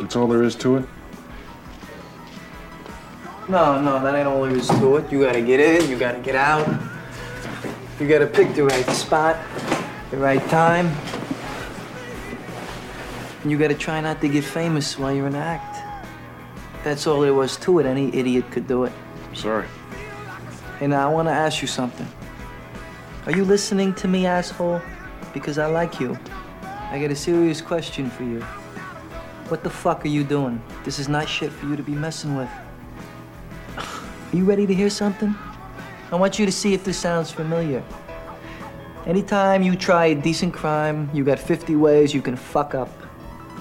That's all there is to it? No, that ain't all there is to it. You gotta get in, you gotta get out. You gotta pick the right spot, the right time. And you gotta try not to get famous while you're in the act. That's all there was to it. Any idiot could do it. Sorry. Hey, now, I wanna ask you something. Are you listening to me, asshole? Because I like you. I got a serious question for you. What the fuck are you doing? This is not shit for you to be messing with. Are you ready to hear something? I want you to see if this sounds familiar. Anytime you try a decent crime, you got 50 ways you can fuck up.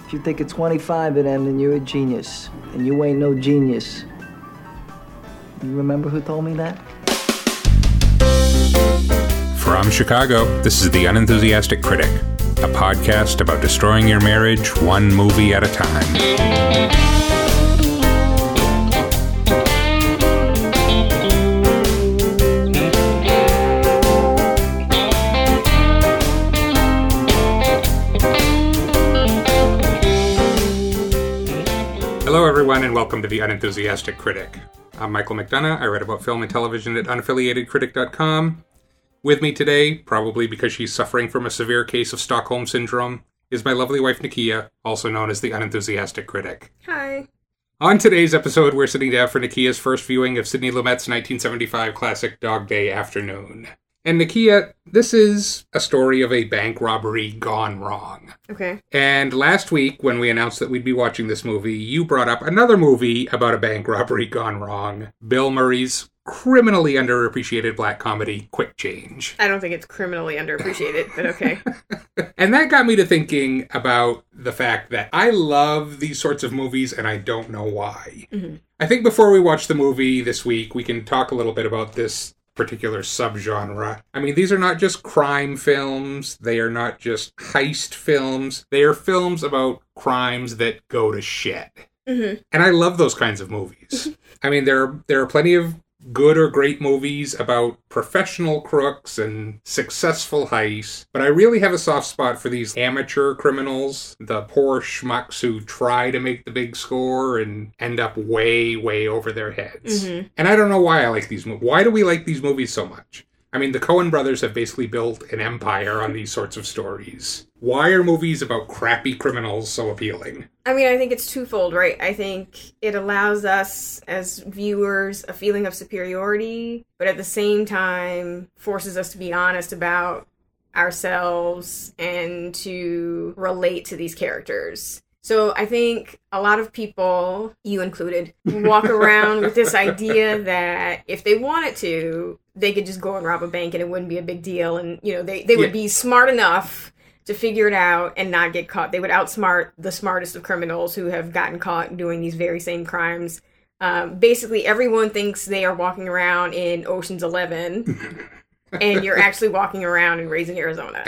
If you think it's 25 of them, then you're a genius. And you ain't no genius. You remember who told me that? From Chicago, this is The Unenthusiastic Critic, a podcast about destroying your marriage one movie at a time. Hello, everyone, and welcome to The Unenthusiastic Critic. I'm Michael McDonough. I write about film and television at unaffiliatedcritic.com. With me today, probably because she's suffering from a severe case of Stockholm Syndrome, is my lovely wife Nakia, also known as the Unenthusiastic Critic. Hi. On today's episode, we're sitting down for Nakia's first viewing of Sidney Lumet's 1975 classic Dog Day Afternoon. And Nakia, this is a story of a bank robbery gone wrong. Okay. And last week, when we announced that we'd be watching this movie, you brought up another movie about a bank robbery gone wrong, Bill Murray's criminally underappreciated black comedy, Quick Change. I don't think it's criminally underappreciated, but okay. And that got me to thinking about the fact that I love these sorts of movies and I don't know why. Mm-hmm. I think before we watch the movie this week, we can talk a little bit about this particular subgenre. I mean, these are not just crime films. They are not just heist films. They are films about crimes that go to shit. Mm-hmm. And I love those kinds of movies. I mean, there are plenty of good or great movies about professional crooks and successful heists, but I really have a soft spot for these amateur criminals, the poor schmucks who try to make the big score and end up way, way over their heads. Mm-hmm. And I don't know why I like these movies. Why do we like these movies so much? I mean, the Coen Brothers have basically built an empire on these sorts of stories. Why are movies about crappy criminals so appealing? I mean, I think it's twofold, right? I think it allows us as viewers a feeling of superiority, but at the same time forces us to be honest about ourselves and to relate to these characters. So I think a lot of people, you included, walk around with this idea that if they wanted to, they could just go and rob a bank and it wouldn't be a big deal. And, you know, they would be smart enough to figure it out and not get caught. They would outsmart the smartest of criminals who have gotten caught doing these very same crimes. Basically, everyone thinks they are walking around in Ocean's 11 and you're actually walking around in Raising Arizona.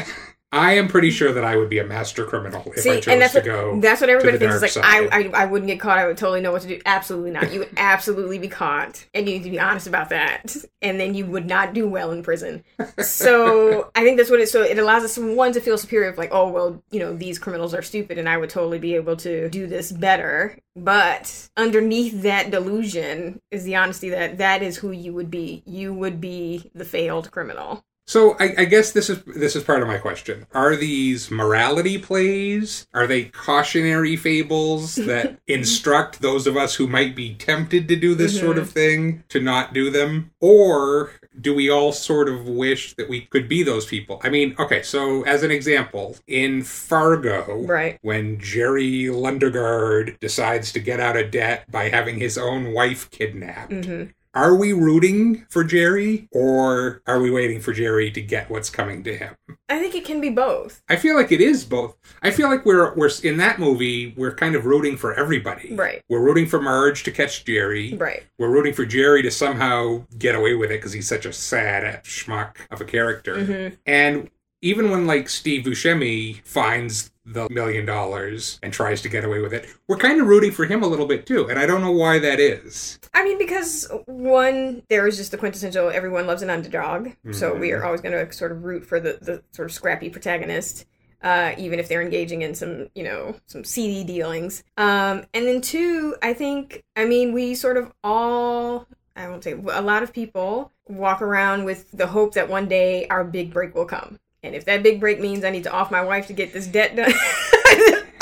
I am pretty sure that I would be a master criminal if I chose to go. That's what everybody thinks. It's like, I wouldn't get caught. I would totally know what to do. Absolutely not. You would absolutely be caught. And you need to be honest about that. And then you would not do well in prison. So I think that's what it is. So it allows us, one, to feel superior of like, oh, well, you know, these criminals are stupid and I would totally be able to do this better. But underneath that delusion is the honesty that that is who you would be. You would be the failed criminal. So I guess this is part of my question. Are these morality plays? Are they cautionary fables that instruct those of us who might be tempted to do this sort of thing to not do them? Or do we all sort of wish that we could be those people? I mean, okay, so as an example, in Fargo, right, when Jerry Lundegaard decides to get out of debt by having his own wife kidnapped, are we rooting for Jerry, or are we waiting for Jerry to get what's coming to him? I think it can be both. I feel like it is both. I feel like we're in that movie, we're kind of rooting for everybody. Right. We're rooting for Marge to catch Jerry. Right. We're rooting for Jerry to somehow get away with it because he's such a sad schmuck of a character. Mm-hmm. And even when, like, Steve Buscemi finds the $1 million and tries to get away with it, we're kind of rooting for him a little bit, too. And I don't know why that is. I mean, because, one, there is just the quintessential everyone loves an underdog. Mm-hmm. So we are always going to sort of root for the sort of scrappy protagonist. even if they're engaging in some, you know, some seedy dealings. And then two, I think, I mean, we sort of all, I won't say, a lot of people walk around with the hope that one day our big break will come. And if that big break means I need to off my wife to get this debt done,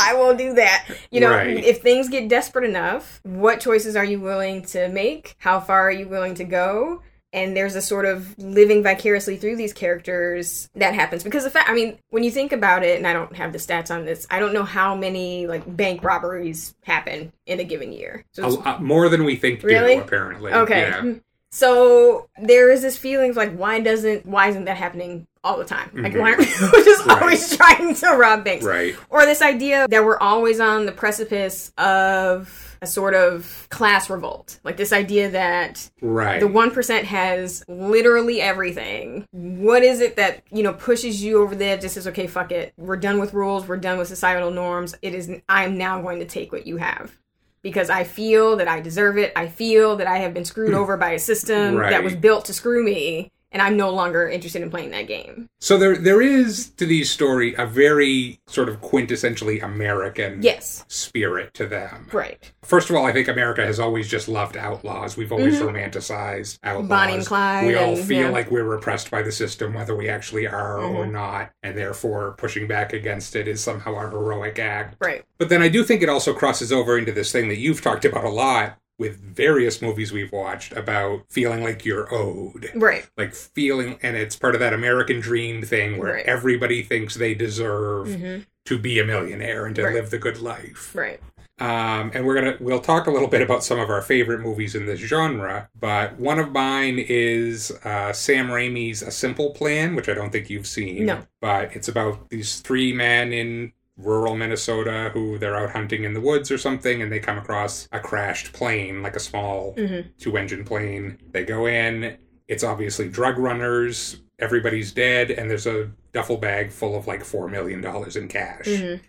I won't do that. You know, right. If things get desperate enough, what choices are you willing to make? How far are you willing to go? And there's a sort of living vicariously through these characters that happens. Because the fact, I mean, when you think about it, and I don't have the stats on this, I don't know how many, like, bank robberies happen in a given year. So a lot more than we think, really? Do, apparently. Okay. Yeah. So there is this feeling of, like, why isn't that happening all the time? Like, mm-hmm. Why aren't we just right. always trying to rob banks? Right. Or this idea that we're always on the precipice of a sort of class revolt. Like this idea that right. the 1% has literally everything. What is it that, you know, pushes you over the edge that says, okay, fuck it. We're done with rules. We're done with societal norms. It is, I'm now going to take what you have. Because I feel that I deserve it. I feel that I have been screwed over by a system right. that was built to screw me. And I'm no longer interested in playing that game. So there is, to these stories, a very sort of quintessentially American yes. spirit to them. Right. First of all, I think America has always just loved outlaws. We've always mm-hmm. romanticized outlaws. Bonnie and Clyde. We all feel yeah. like we're repressed by the system, whether we actually are mm-hmm. or not. And therefore, pushing back against it is somehow our heroic act. Right. But then I do think it also crosses over into this thing that you've talked about a lot, with various movies we've watched, about feeling like you're owed. Right. Like feeling, and it's part of that American dream thing where right. everybody thinks they deserve mm-hmm. to be a millionaire and to right. live the good life. Right. And we'll talk a little bit about some of our favorite movies in this genre, but one of mine is Sam Raimi's A Simple Plan, which I don't think you've seen. No. But it's about these three men in rural Minnesota who they're out hunting in the woods or something, and they come across a crashed plane, like a small mm-hmm. two-engine plane. They go in. It's obviously drug runners. Everybody's dead, and there's a duffel bag full of like $4 million in cash. Mm-hmm.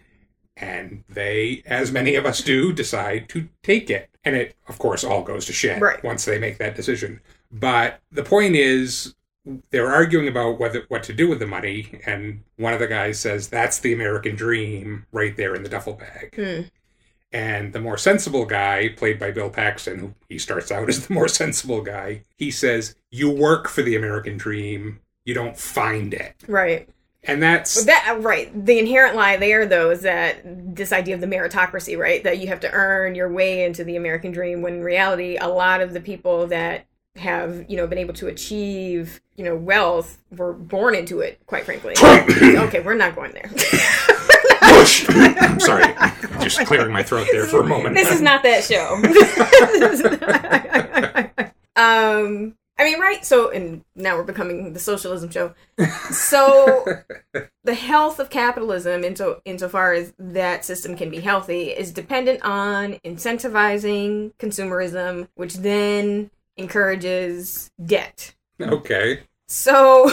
And they, as many of us do, decide to take it. And it, of course, all goes to shit right. once they make that decision. But the point is, they're arguing about what to do with the money, and one of the guys says, that's the American dream right there in the duffel bag. Mm. And the more sensible guy, played by Bill Paxton, who he starts out as the more sensible guy, he says, you work for the American dream, you don't find it. Right. And that's... that right. The inherent lie there, though, is that this idea of the meritocracy, right? That you have to earn your way into the American dream, when in reality, a lot of the people that have, you know, been able to achieve, you know, wealth, were born into it, quite frankly. Okay, we're not going there. I'm sorry. Just clearing my throat there for a moment. This is not that show. I mean, right? So, and now we're becoming the socialism show. So, the health of capitalism, insofar as that system can be healthy, is dependent on incentivizing consumerism, which then encourages debt. Okay. So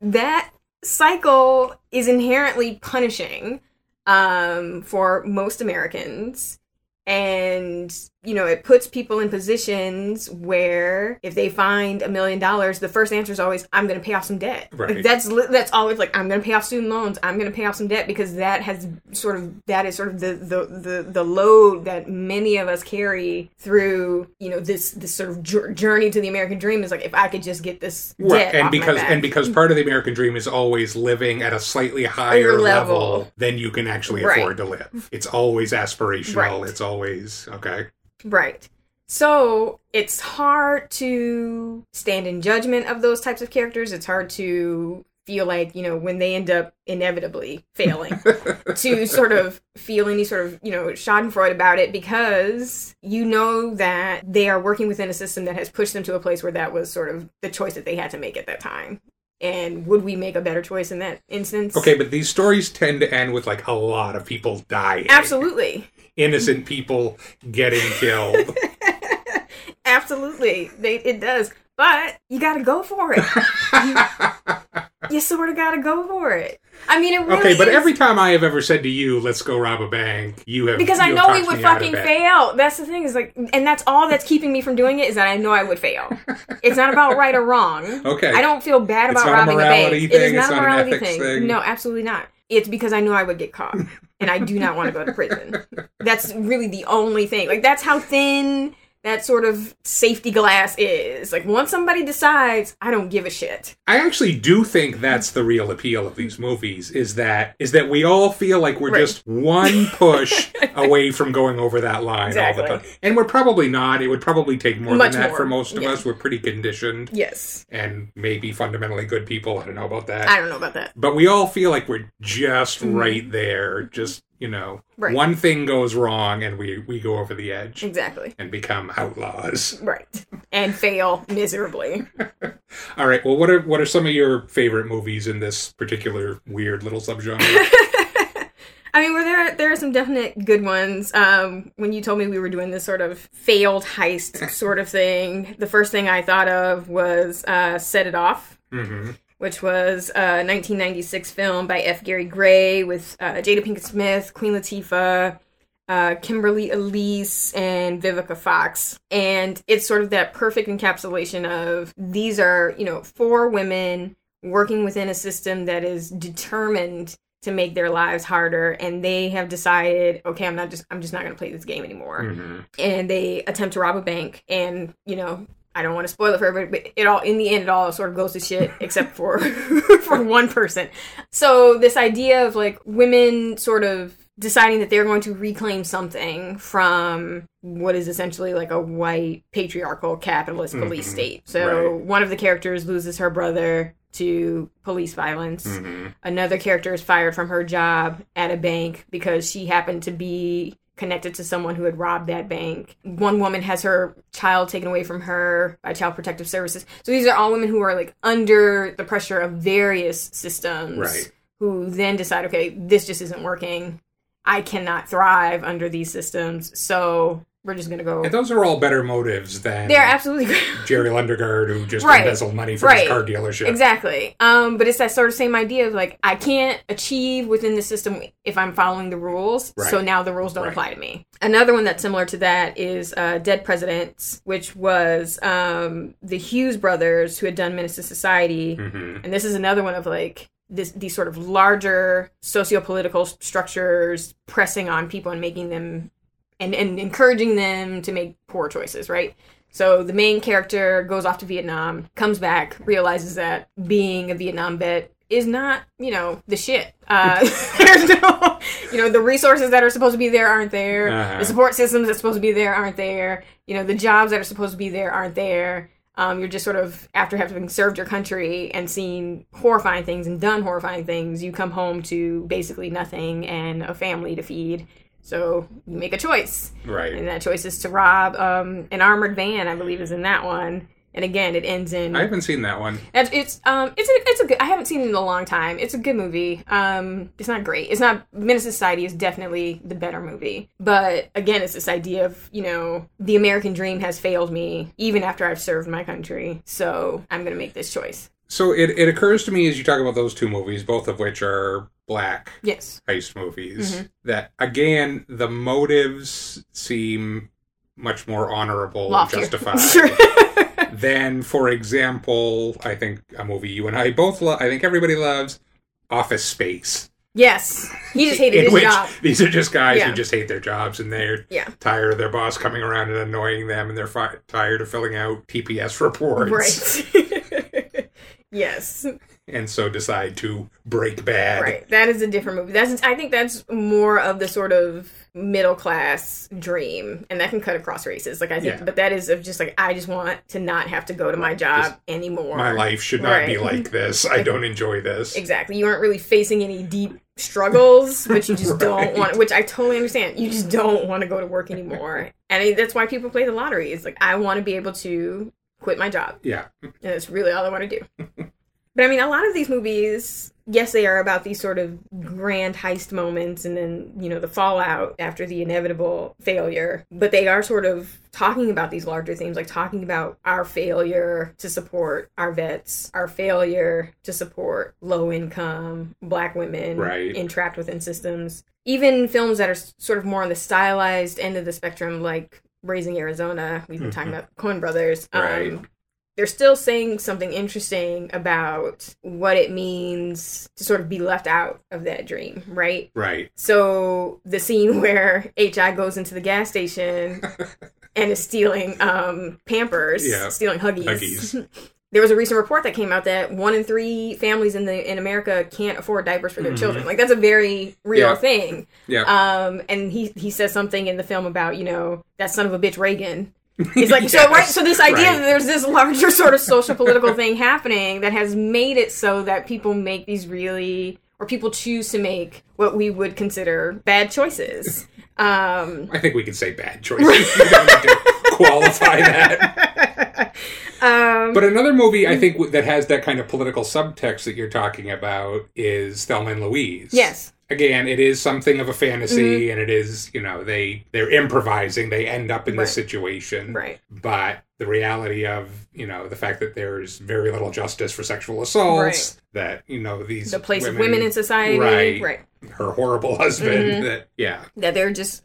that cycle is inherently punishing for most Americans. And, you know, it puts people in positions where if they find $1 million, the first answer is always, I'm going to pay off some debt. Right. Like, that's always like, I'm going to pay off student loans. I'm going to pay off some debt, because that is sort of the load that many of us carry through, you know, this sort of journey to the American dream, is like, if I could just get this debt off my back. And because part of the American dream is always living at a slightly higher level than you can actually right. afford to live. It's always aspirational. Right. It's always, okay. Right. So it's hard to stand in judgment of those types of characters. It's hard to feel like, you know, when they end up inevitably failing, to sort of feel any sort of, you know, schadenfreude about it, because you know that they are working within a system that has pushed them to a place where that was sort of the choice that they had to make at that time. And would we make a better choice in that instance? Okay, but these stories tend to end with, like, a lot of people dying. Absolutely. Innocent people getting killed. Absolutely. It does. But you got to go for it. You sort of got to go for it. I mean, it really okay, but is. Every time I have ever said to you, let's go rob a bank, you have... Because I know we would fucking fail. That's the thing. Is like, and that's all that's keeping me from doing it, is that I know I would fail. It's not about right or wrong. Okay. I don't feel bad about robbing a bank. It's not a morality thing. It is not a morality thing. No, absolutely not. It's because I know I would get caught. And I do not want to go to prison. That's really the only thing. Like, that's how thin that sort of safety glass is. Like, once somebody decides, I don't give a shit. I actually do think that's the real appeal of these movies, is that we all feel like we're just one push away from going over that line all the time. And we're probably not. It would probably take more than that for most of us. We're pretty conditioned. Yes. And maybe fundamentally good people. I don't know about that. But we all feel like we're just right there, just... You know, one thing goes wrong and we go over the edge. Exactly. And become outlaws. Right. And fail miserably. All right. Well, what are some of your favorite movies in this particular weird little subgenre? I mean, there are some definite good ones. When you told me we were doing this sort of failed heist sort of thing, the first thing I thought of was Set It Off. Mm-hmm. Which was a 1996 film by F. Gary Gray with Jada Pinkett Smith, Queen Latifah, Kimberly Elise, and Vivica Fox. And it's sort of that perfect encapsulation of these are, you know, four women working within a system that is determined to make their lives harder, and they have decided, okay, I'm just not going to play this game anymore. Mm-hmm. And they attempt to rob a bank, and, you know, I don't want to spoil it for everybody, but in the end, it all sort of goes to shit, except for for one person. So this idea of, like, women sort of deciding that they're going to reclaim something from what is essentially, like, a white patriarchal capitalist police state. So one of the characters loses her brother to police violence. Mm-hmm. Another character is fired from her job at a bank because she happened to be connected to someone who had robbed that bank. One woman has her child taken away from her by Child Protective Services. So these are all women who are, like, under the pressure of various systems, who then decide, okay, this just isn't working. I cannot thrive under these systems, so we're just going to go... And those are all better motives than... They're absolutely great. Jerry Lundegaard, who just embezzled money from his car dealership. Exactly. But it's that sort of same idea of, like, I can't achieve within the system if I'm following the rules, so now the rules don't apply to me. Another one that's similar to that is Dead Presidents, which was the Hughes brothers who had done Menace II Society. Mm-hmm. And this is another one of, like... These sort of larger socio-political structures pressing on people and making them and encouraging them to make poor choices, right? So the main character goes off to Vietnam, comes back, realizes that being a Vietnam vet is not, you know, the shit. There's no, you know, the resources that are supposed to be there aren't there. Uh-huh. The support systems that's supposed to be there aren't there. You know, the jobs that are supposed to be there aren't there. You're just sort of, after having served your country and seen horrifying things and done horrifying things, you come home to basically nothing and a family to feed. So you make a choice. Right. And that choice is to rob an armored van, I believe, is in that one. And again, it ends in... I haven't seen that one. It's a good... I haven't seen it in a long time. It's a good movie. It's not great. It's not... Menace to Society is definitely the better movie. But again, it's this idea of, you know, the American dream has failed me even after I've served my country. So I'm going to make this choice. So it occurs to me as you talk about those two movies, both of which are black heist movies, that, again, the motives seem much more honorable and justified. Then, for example, I think a movie you and I both love, I think everybody loves, Office Space. Yes. He just hated his job. These are just guys who just hate their jobs, and they're tired of their boss coming around and annoying them, and they're tired of filling out TPS reports. Right. Yes. And so decide to break bad. Right. That is a different movie. I think that's more of the sort of middle class dream, and that can cut across races. Like, I think, but that is of just like, I just want to not have to go to my job anymore. My life should not be like this. I don't enjoy this. Exactly. You aren't really facing any deep struggles, but you just don't want, which I totally understand. You just don't want to go to work anymore. And that's why people play the lottery. It's like, I want to be able to quit my job. Yeah. And that's really all I want to do. But I mean, a lot of these movies, yes, they are about these sort of grand heist moments and then, you know, the fallout after the inevitable failure. But they are sort of talking about these larger themes, like talking about our failure to support our vets, our failure to support low-income Black women entrapped within systems. Even films that are sort of more on the stylized end of the spectrum, like Raising Arizona, we've been talking about Coen Brothers. They're still saying something interesting about what it means to sort of be left out of that dream, right? Right. So the scene where H.I. goes into the gas station and is stealing Pampers, stealing Huggies. There was a recent report that came out that 1 in 3 families in America can't afford diapers for their children. Like, that's a very real thing. Yeah. And he says something in the film about, you know, that son of a bitch Reagan. It's like, so this idea that there's this larger sort of social political thing happening that has made it so that people make these really, or people choose to make what we would consider bad choices. I think we can say bad choices. You don't need to qualify that. But another movie I think that has that kind of political subtext that you're talking about is Thelma and Louise. Yes. Again, it is something of a fantasy, and it is, you know, they're improvising. They end up in this situation. Right. But the reality of, you know, the fact that there's very little justice for sexual assaults, that, you know, these the place of women in society. Her horrible husband. That they're just,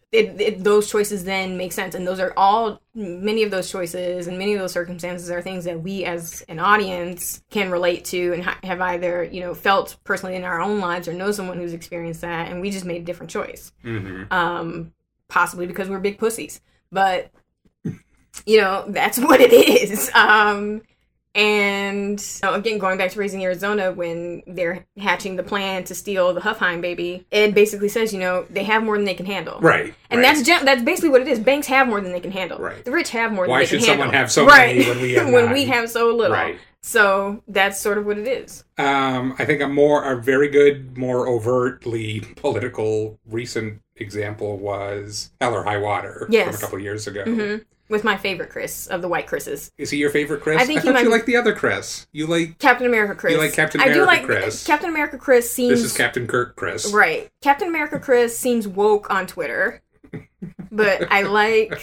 those choices then make sense. And those are all, many of those choices and many of those circumstances are things that we as an audience can relate to and have either, you know, felt personally in our own lives or know someone who's experienced that. And we just made a different choice. Possibly because we're big pussies. But, you know, that's what it is. And you know, again, going back to Raising Arizona, when they're hatching the plan to steal the Huffheim baby, Ed basically says, you know, they have more than they can handle. Right. And that's basically what it is. Banks have more than they can handle. Right. The rich have more than they can handle. Why should someone have so many when we have when we have so little? Right. So that's sort of what it is. I think a very good, more overtly political recent example was Hell or High Water from a couple of years ago. With my favorite Chris, of the white Chris's. Is he your favorite Chris? I thought you like the other Chris. You like Captain America Chris. You like Captain America Chris. I do like Chris. Captain America Chris seems... This is Captain Kirk Chris. Right. Captain America Chris seems woke on Twitter. But I like...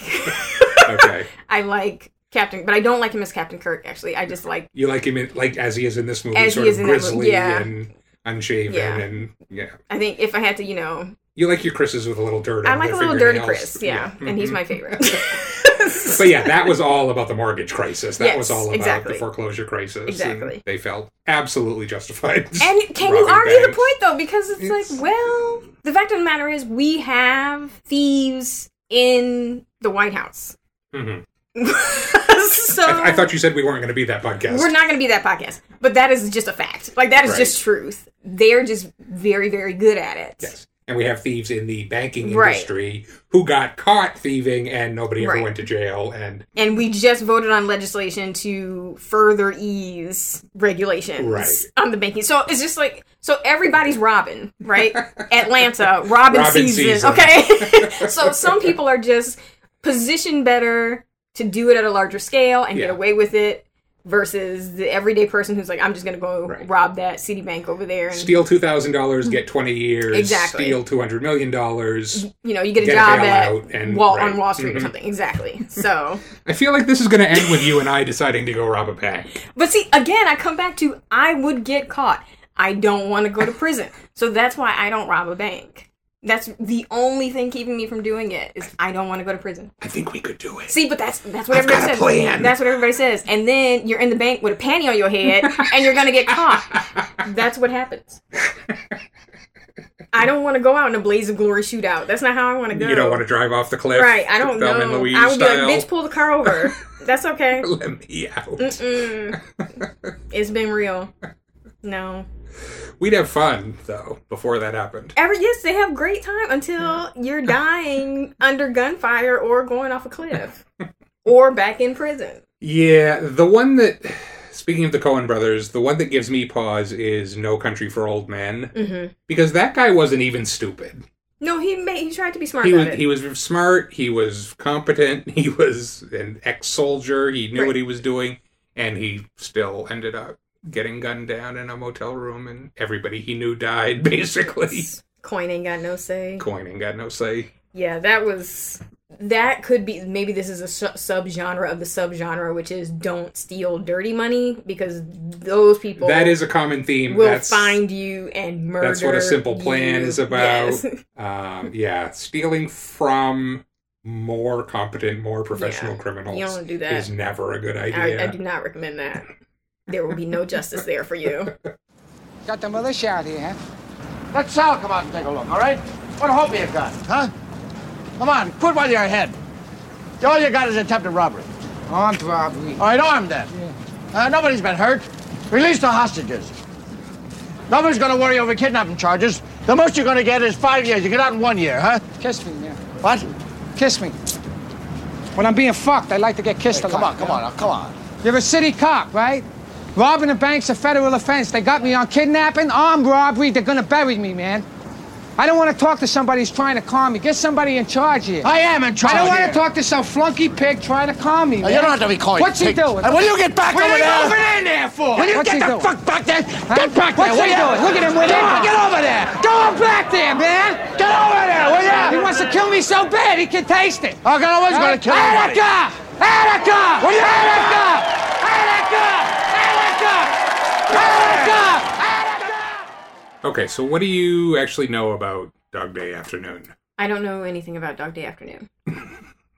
Okay. I like Captain... But I don't like him as Captain Kirk, actually. I just like... You like him in, like as he is in this movie. As sort he is of in grizzly movie. Yeah. And unshaven and... Yeah. I think if I had to, you know... You like your Chris's with a little dirt on their fingernails. I like a little dirty Chris, and he's my favorite. But yeah, that was all about the mortgage crisis. That was all about the foreclosure crisis. Exactly. They felt absolutely justified. And can you argue the point, though? Because it's like, well, the fact of the matter is we have thieves in the White House. So I thought you said we weren't going to be that podcast. We're not going to be that podcast. But that is just a fact. Like, that is just truth. They're just very, very good at it. Yes. And we have thieves in the banking industry who got caught thieving and nobody ever went to jail. And we just voted on legislation to further ease regulations on the banking. So it's just like, so everybody's robbing, right? Atlanta, Robin season, okay? So some people are just positioned better to do it at a larger scale and get away with it. Versus the everyday person who's like, I'm just going to go rob that Citibank over there. And steal $2,000, get 20 years. Exactly. Steal $200 million. You know, you get a job on Wall Street or something. Exactly. So. I feel like this is going to end with you and I deciding to go rob a bank. But see, again, I come back to I would get caught. I don't want to go to prison. So that's why I don't rob a bank. That's the only thing keeping me from doing it is I don't want to go to prison. I think we could do it. See, but that's what everybody says. I've got a plan. That's what everybody says. And then you're in the bank with a panty on your head and you're going to get caught. That's what happens. I don't want to go out in a blaze of glory shootout. That's not how I want to go. You don't want to drive off the cliff. Right, I don't know. Thelma and Louise I would style. Be like, bitch, pull the car over. That's okay. Let me out. It's been real. No. We'd have fun, though, before that happened. Yes, they have great time until you're dying under gunfire or going off a cliff. Or back in prison. Yeah, the one that, speaking of the Coen brothers, the one that gives me pause is No Country for Old Men. Because that guy wasn't even stupid. No, he tried to be smart about it. He was smart, he was competent, he was an ex-soldier, he knew what he was doing, and he still ended up getting gunned down in a motel room, and everybody he knew died, basically. Coen ain't got no say. Yeah, that was... That could be... Maybe this is a subgenre of the subgenre, which is don't steal dirty money, because those people... That is a common theme. Will find you and murder you. That's what A Simple Plan is about. Yes. Yeah, stealing from... more competent, more professional criminals. You don't do that. Is never a good idea. I do not recommend that. There will be no justice there for you. Got the militia out here, huh? Let Sal come out and take a look, all right? What hope you got, huh? Come on, quit while you're ahead. All you got is attempted robbery. Armed robbery. All right, armed then. Yeah. Nobody's been hurt. Release the hostages. Nobody's going to worry over kidnapping charges. The most you're going to get is 5 years. You get out in 1 year, huh? Kiss me, yeah. What? Kiss me. When I'm being fucked, I like to get kissed a lot. Come on. You're a city cop, right? Robbing a bank's a federal offense. They got me on kidnapping, armed robbery. They're gonna bury me, man. I don't want to talk to somebody who's trying to calm me. Get somebody in charge here. I am in charge. I don't want to talk to some flunky pig trying to calm me, man. You don't have to be calling. What's he doing? Will you get back over there? What are you moving in there for? Will you get the fuck back there? Get back there. What's he doing? Look at him with him. Get over there. Go back there, man. Get over there, will you? He wants to kill me so bad he can taste it. Oh, God, I was going to kill him. Attica! Will you? Attica! Okay, so what do you actually know about Dog Day Afternoon? I don't know anything about Dog Day Afternoon.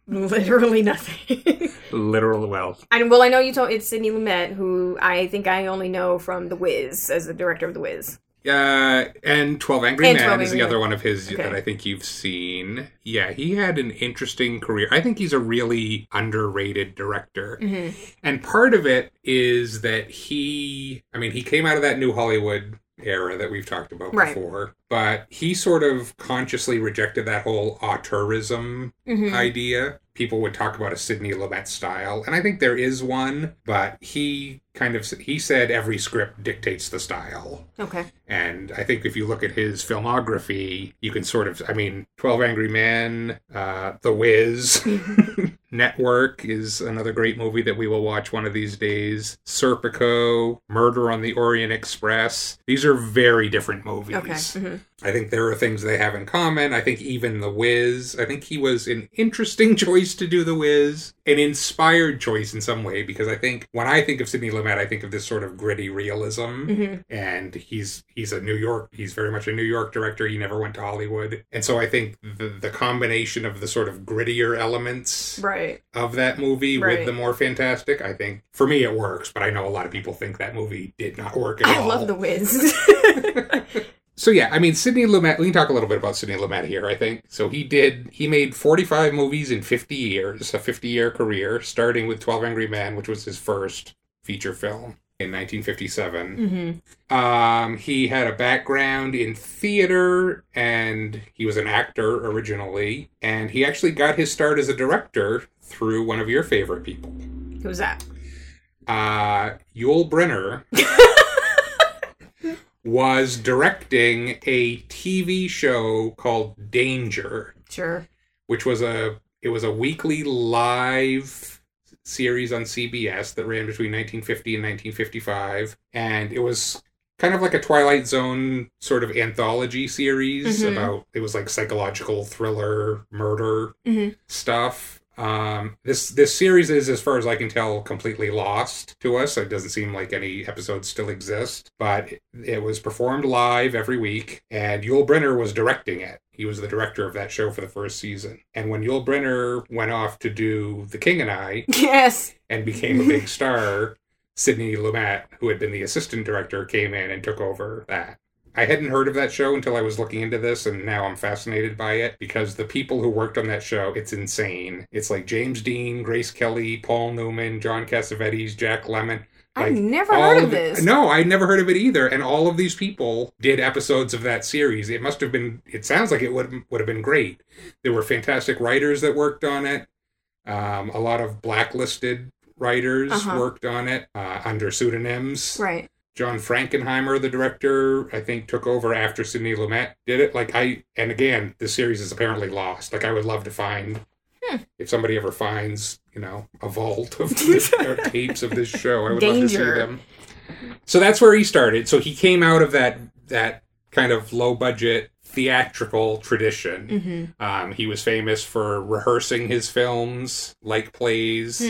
Literally nothing. Literally, well. I know you told it's Sidney Lumet, who I think I only know from The Wiz, as the director of The Wiz. And 12 Angry Men is the other one of his that I think you've seen. Yeah, he had an interesting career. I think he's a really underrated director. Mm-hmm. And part of it is that he came out of that New Hollywood era that we've talked about before, but he sort of consciously rejected that whole auteurism idea. People would talk about a Sidney Lumet style, and I think there is one, but he said every script dictates the style. Okay. And I think if you look at his filmography, you can sort of, 12 Angry Men, The Wiz, Network is another great movie that we will watch one of these days. Serpico, Murder on the Orient Express. These are very different movies. Okay. Mm-hmm. I think there are things they have in common. I think even The Wiz, I think he was an interesting choice to do The Wiz, an inspired choice in some way, because I think when I think of Sidney Lumet, I think of this sort of gritty realism, and he's very much a New York director. He never went to Hollywood. And so I think the combination of the sort of grittier elements of that movie with the more fantastic, I think, for me it works, but I know a lot of people think that movie did not work at all. I love The Wiz. So yeah, Sidney Lumet, we can talk a little bit about Sidney Lumet here, I think. So he made 45 movies in 50 years, a 50-year career, starting with 12 Angry Men, which was his first feature film in 1957. Mm-hmm. He had a background in theater, and he was an actor originally. And he actually got his start as a director through one of your favorite people. Who's that? Yul Brynner. Was directing a TV show called Danger. Sure. Which was a weekly live series on CBS that ran between 1950 and 1955. And it was kind of like a Twilight Zone sort of anthology series about, it was like psychological thriller, murder stuff. This series is, as far as I can tell, completely lost to us. It doesn't seem like any episodes still exist, but it was performed live every week, and Yul Brynner was directing it. He was the director of that show for the first season. And when Yul Brynner went off to do The King and I, and became a big star, Sidney Lumet, who had been the assistant director, came in and took over that. I hadn't heard of that show until I was looking into this, and now I'm fascinated by it, because the people who worked on that show, it's insane. It's like James Dean, Grace Kelly, Paul Newman, John Cassavetes, Jack Lemmon. I've never heard of this. No, I never heard of it either, and all of these people did episodes of that series. It must have been, it sounds like it would have been great. There were fantastic writers that worked on it, a lot of blacklisted writers worked on it under pseudonyms. Right. John Frankenheimer, the director, I think took over after Sidney Lumet did it. And again, the series is apparently lost. I would love to find, if somebody ever finds, a vault of tapes of this show, I would love to see them. So that's where he started. So he came out of that kind of low-budget theatrical tradition. Mm-hmm. He was famous for rehearsing his films, like plays,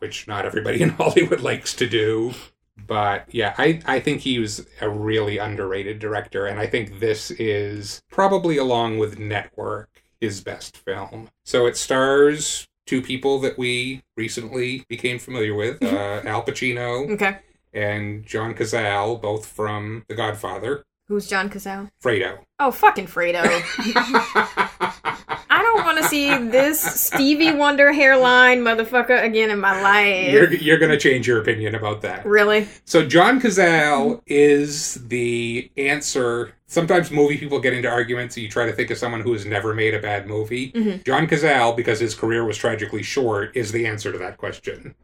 which not everybody in Hollywood likes to do. But yeah, I think he was a really underrated director, and I think this is probably, along with Network, his best film. So it stars two people that we recently became familiar with, Al Pacino and John Cazale, both from The Godfather. Who's John Cazale? Fredo. Oh, fucking Fredo. I don't want to see this Stevie Wonder hairline motherfucker again in my life. You're going to change your opinion about that. Really? So John Cazale is the answer. Sometimes movie people get into arguments and you try to think of someone who has never made a bad movie. Mm-hmm. John Cazale, because his career was tragically short, is the answer to that question.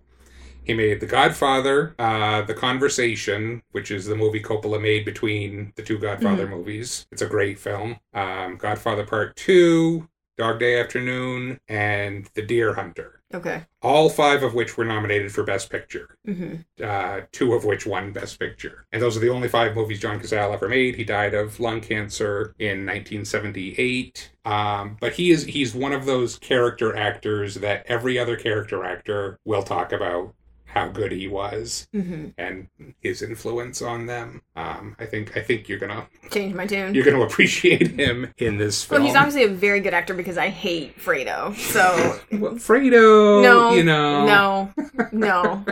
He made The Godfather, The Conversation, which is the movie Coppola made between the two Godfather movies. It's a great film. Godfather Part 2, Dog Day Afternoon, and The Deer Hunter. Okay. All five of which were nominated for Best Picture. Mm-hmm. Two of which won Best Picture. And those are the only five movies John Cazale ever made. He died of lung cancer in 1978. But he's one of those character actors that every other character actor will talk about how good he was and his influence on them. I think you're gonna change my tune. You're gonna appreciate him in this film. Well, he's obviously a very good actor because I hate Fredo. So well, Fredo, no, you know, no.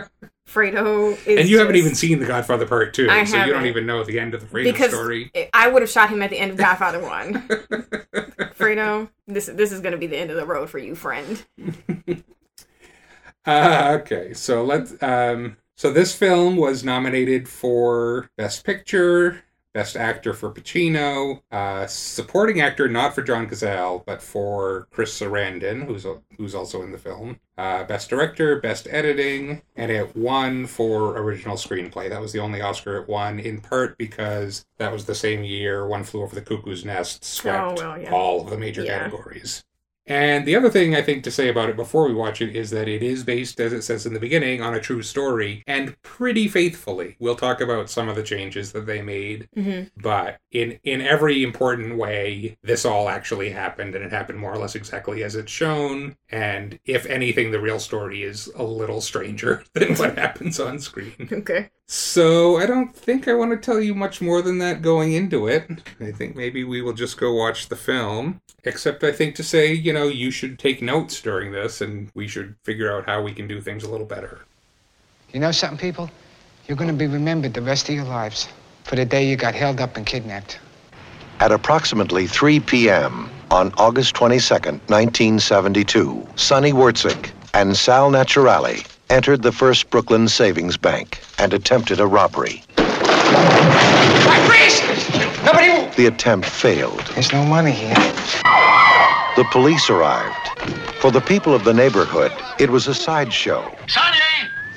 Fredo is, and you haven't even seen The Godfather Part 2, so you don't even know the end of the Fredo story. I would have shot him at the end of Godfather 1. Fredo, this is going to be the end of the road for you, friend. Okay, so let's. So this film was nominated for Best Picture, Best Actor for Pacino, Supporting Actor not for John Cazale but for Chris Sarandon, who's also in the film. Best Director, Best Editing, and it won for Original Screenplay. That was the only Oscar it won, in part because that was the same year One Flew Over the Cuckoo's Nest swept all of the major categories. And the other thing I think to say about it before we watch it is that it is based, as it says in the beginning, on a true story, and pretty faithfully. We'll talk about some of the changes that they made, but in every important way, this all actually happened, and it happened more or less exactly as it's shown. And if anything, the real story is a little stranger than what happens on screen. Okay. So I don't think I want to tell you much more than that going into it. I think maybe we will just go watch the film. Except I think to say, you know, you should take notes during this, and we should figure out how we can do things a little better. You know something, people? You're going to be remembered the rest of your lives for the day you got held up and kidnapped. At approximately 3 p.m. on August 22nd, 1972, Sonny Wurtzik and Sal Naturale entered the First Brooklyn Savings Bank and attempted a robbery. Freeze! Nobody move! The attempt failed. There's no money here. The police arrived. For the people of the neighborhood, it was a sideshow. Sonny!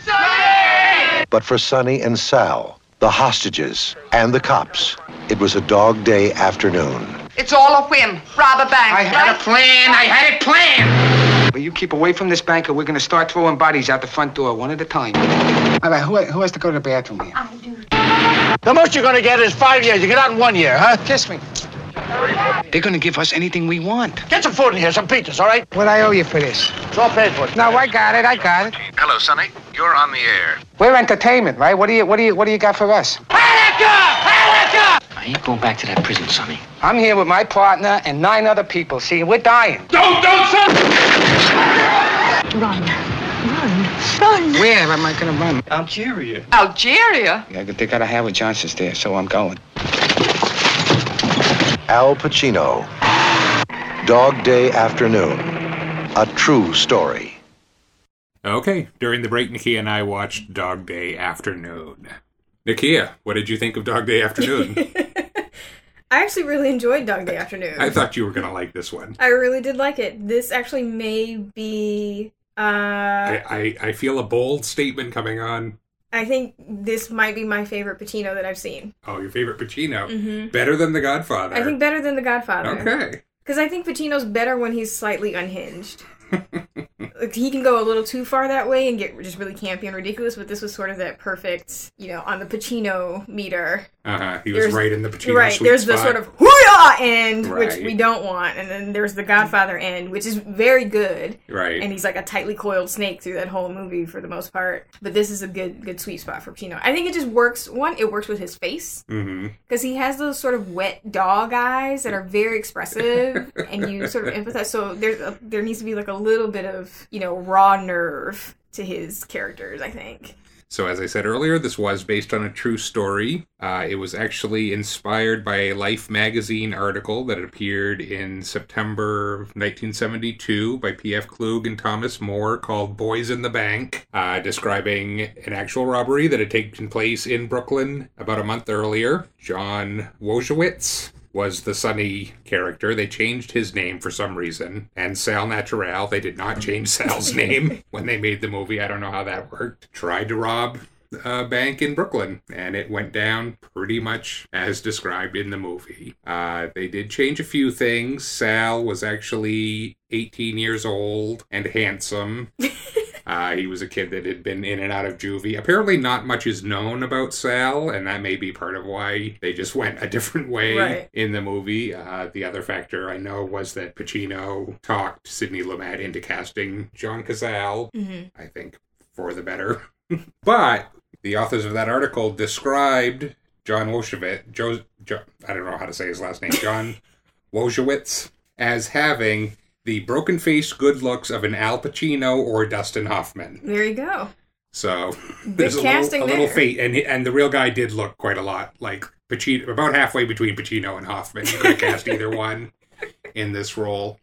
Sonny! But for Sonny and Sal, the hostages, and the cops, it was a dog day afternoon. It's all a whim. Rob a bank. I had it planned. Will you keep away from this bank, or we're going to start throwing bodies out the front door one at a time. All right, who has to go to the bathroom here? I do. The most you're going to get is 5 years. You get out in 1 year, huh? Kiss me. They're going to give us anything we want. Get some food in here, some pizzas, all right? What I owe you for this? It's all paid for. No, I got it. Hello, Sonny. You're on the air. We're entertainment, right? What do you got for us? Panic up! I ain't going back to that prison, Sonny. I'm here with my partner and 9 other people. See, we're dying. Don't, Sonny! Run. Where am I going to run? Algeria? Yeah, they got a Howard Johnson's there, so I'm going. Al Pacino, Dog Day Afternoon, a true story. Okay, during the break, Nakia and I watched Dog Day Afternoon. Nakia, what did you think of Dog Day Afternoon? I actually really enjoyed Dog Day Afternoon. I thought you were going to like this one. I really did like it. This actually may be... I feel a bold statement coming on. I think this might be my favorite Pacino that I've seen. Oh, your favorite Pacino? Mm-hmm. Better than The Godfather? I think better than The Godfather. Okay. Because I think Pacino's better when he's slightly unhinged. he can go a little too far that way and get just really campy and ridiculous, but this was sort of that perfect, you know, on the Pacino meter. He was right in the Pacino sweet there's spot. The sort of hoo-yah end, which we don't want, and then there's the Godfather end, which is very good. Right. And he's like a tightly coiled snake through that whole movie for the most part. But this is a good sweet spot for Pacino. I think it just works. One, it works with his face, because he has those sort of wet dog eyes that are very expressive, and you sort of empathize. So there needs to be like a little bit of, you know, raw nerve to his characters, I think. So as I said earlier, this was based on a true story. It was actually inspired by a Life magazine article that appeared in September 1972 by P.F. Klug and Thomas More called Boys in the Bank, describing an actual robbery that had taken place in Brooklyn about a month earlier. John Wojtowicz was the Sonny character. They changed his name for some reason. And Sal Natural, they did not change Sal's name when they made the movie. I don't know how that worked. Tried to rob a bank in Brooklyn, and it went down pretty much as described in the movie. They did change a few things. Sal was actually 18 years old and handsome. He was a kid that had been in and out of juvie. Apparently not much is known about Sal, and that may be part of why they just went a different way in the movie. The other factor I know was that Pacino talked Sidney Lumet into casting John Cazale, I think, for the better. But the authors of that article described John Wojtowicz, I don't know how to say his last name, John Wojtowicz, as having the broken-faced good looks of an Al Pacino or Dustin Hoffman. There you go. So there's a little fate, and the real guy did look quite a lot like Pacino, about halfway between Pacino and Hoffman. You could have cast either one in this role.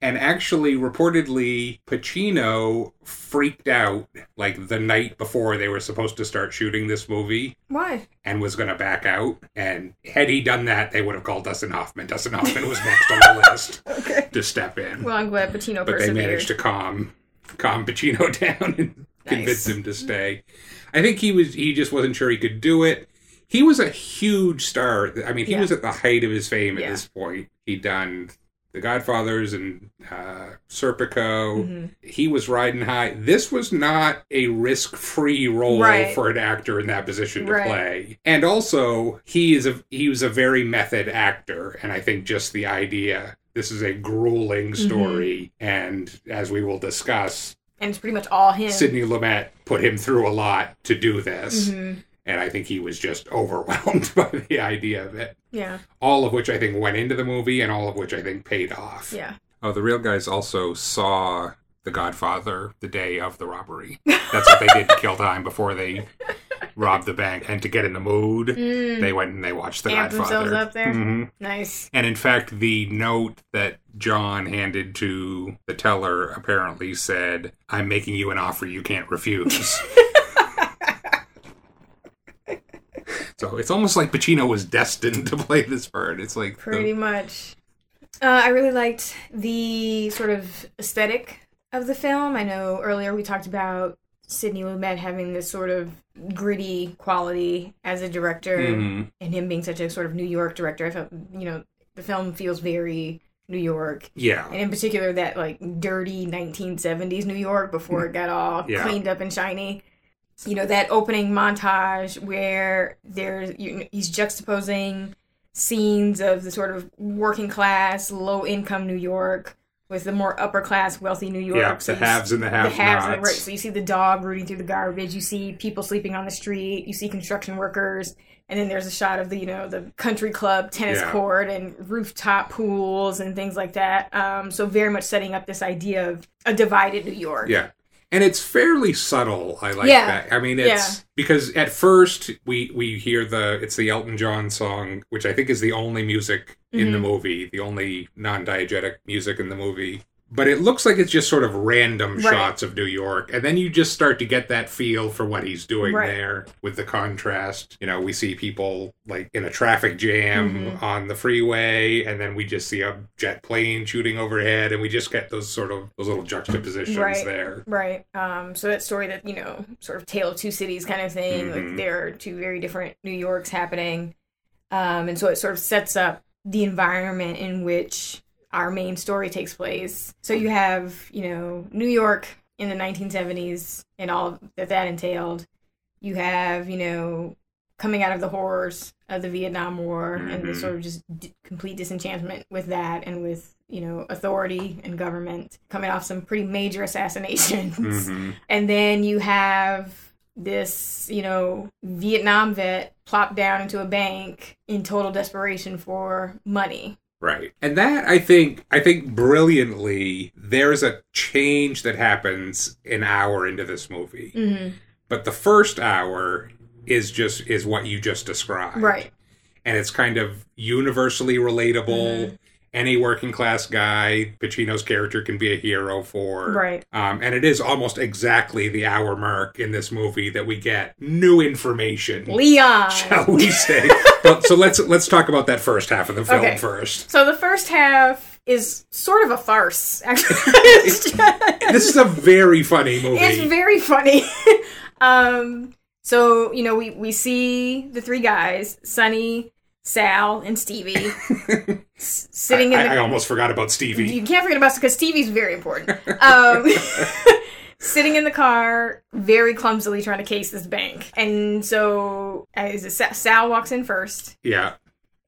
And actually, reportedly, Pacino freaked out, like, the night before they were supposed to start shooting this movie. Why? And was going to back out. And had he done that, they would have called Dustin Hoffman. Dustin Hoffman was next on the list to step in. Well, I'm glad Pacino persevered. But they managed to calm Pacino down and convince him to stay. I think he just wasn't sure he could do it. He was a huge star. I mean, he was at the height of his fame at this point. He'd done The Godfathers and Serpico. He was riding high. This was not a risk-free role for an actor in that position to play. And also, he was a very method actor. And I think just the idea, this is a grueling story. And as we will discuss, and it's pretty much all him. Sidney Lumet put him through a lot to do this. And I think he was just overwhelmed by the idea of it. Yeah. All of which I think went into the movie and all of which I think paid off. Yeah. Oh, the real guys also saw The Godfather the day of the robbery. That's what they did to kill time before they robbed the bank. And to get in the mood, they went and they watched The Godfather. Themselves up there. Nice. And in fact, the note that John handed to the teller apparently said, "I'm making you an offer you can't refuse." So it's almost like Pacino was destined to play this part. It's like pretty much. I really liked the sort of aesthetic of the film. I know earlier we talked about Sidney Lumet having this sort of gritty quality as a director, and him being such a sort of New York director. I felt, you know, the film feels very New York. Yeah. And in particular that like dirty 1970s New York before it got all cleaned up and shiny. You know, that opening montage where he's juxtaposing scenes of the sort of working class, low income New York with the more upper class, wealthy New York. Yeah, so the haves and the have-nots. So you see the dog rooting through the garbage. You see people sleeping on the street. You see construction workers. And then there's a shot of the, you know, the country club tennis court and rooftop pools and things like that. So very much setting up this idea of a divided New York. Yeah. And it's fairly subtle, I like that. I mean, it's because at first we hear it's the Elton John song, which I think is the only music in the movie, the only non-diegetic music in the movie. But it looks like it's just sort of random shots of New York. And then you just start to get that feel for what he's doing there with the contrast. You know, we see people like in a traffic jam on the freeway. And then we just see a jet plane shooting overhead. And we just get those sort of those little juxtapositions there. Right. So that story that, you know, sort of Tale of Two Cities kind of thing. Like there are two very different New Yorks happening. And so it sort of sets up the environment in which our main story takes place. So you have, you know, New York in the 1970s and all that that entailed. You have, you know, coming out of the horrors of the Vietnam War and the sort of just complete disenchantment with that and with, you know, authority and government, coming off some pretty major assassinations. And then you have this, you know, Vietnam vet plopped down into a bank in total desperation for money. Right. And that, I think brilliantly, there's a change that happens an hour into this movie. But the first hour is what you just described. Right. And it's kind of universally relatable. Any working class guy, Pacino's character can be a hero for. Right. And it is almost exactly the hour mark in this movie that we get new information. Leon! Shall we say. But, so let's talk about that first half of the film first. So the first half is sort of a farce, actually. This is a very funny movie. It's very funny. So, you know, we see the three guys, Sonny, Sal, and Stevie sitting in the... I almost forgot about Stevie. You can't forget about... Because Stevie's very important. Sitting in the car, very clumsily trying to case this bank. And so Sal walks in first. Yeah.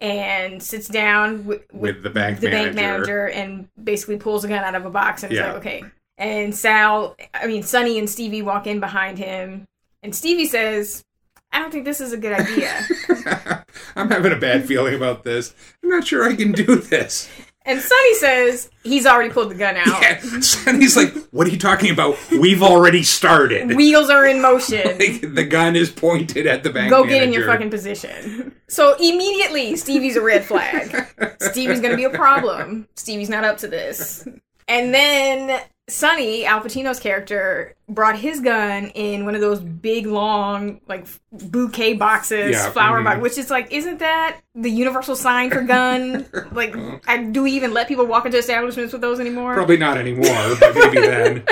And sits down with the bank manager and basically pulls a gun out of a box and is like, okay. And Sonny and Stevie walk in behind him. And Stevie says, I don't think this is a good idea. I'm having a bad feeling about this. I'm not sure I can do this. And Sonny says, he's already pulled the gun out. Yeah. Sonny's like, what are you talking about? We've already started. Wheels are in motion. Like, the gun is pointed at the bank manager. Go get in your fucking position. So immediately, Stevie's a red flag. Stevie's going to be a problem. Stevie's not up to this. And then... Sonny, Al Pacino's character, brought his gun in one of those big, long, like, bouquet boxes, flower box, which is like, isn't that the universal sign for gun? Like, do we even let people walk into establishments with those anymore? Probably not anymore, but maybe then.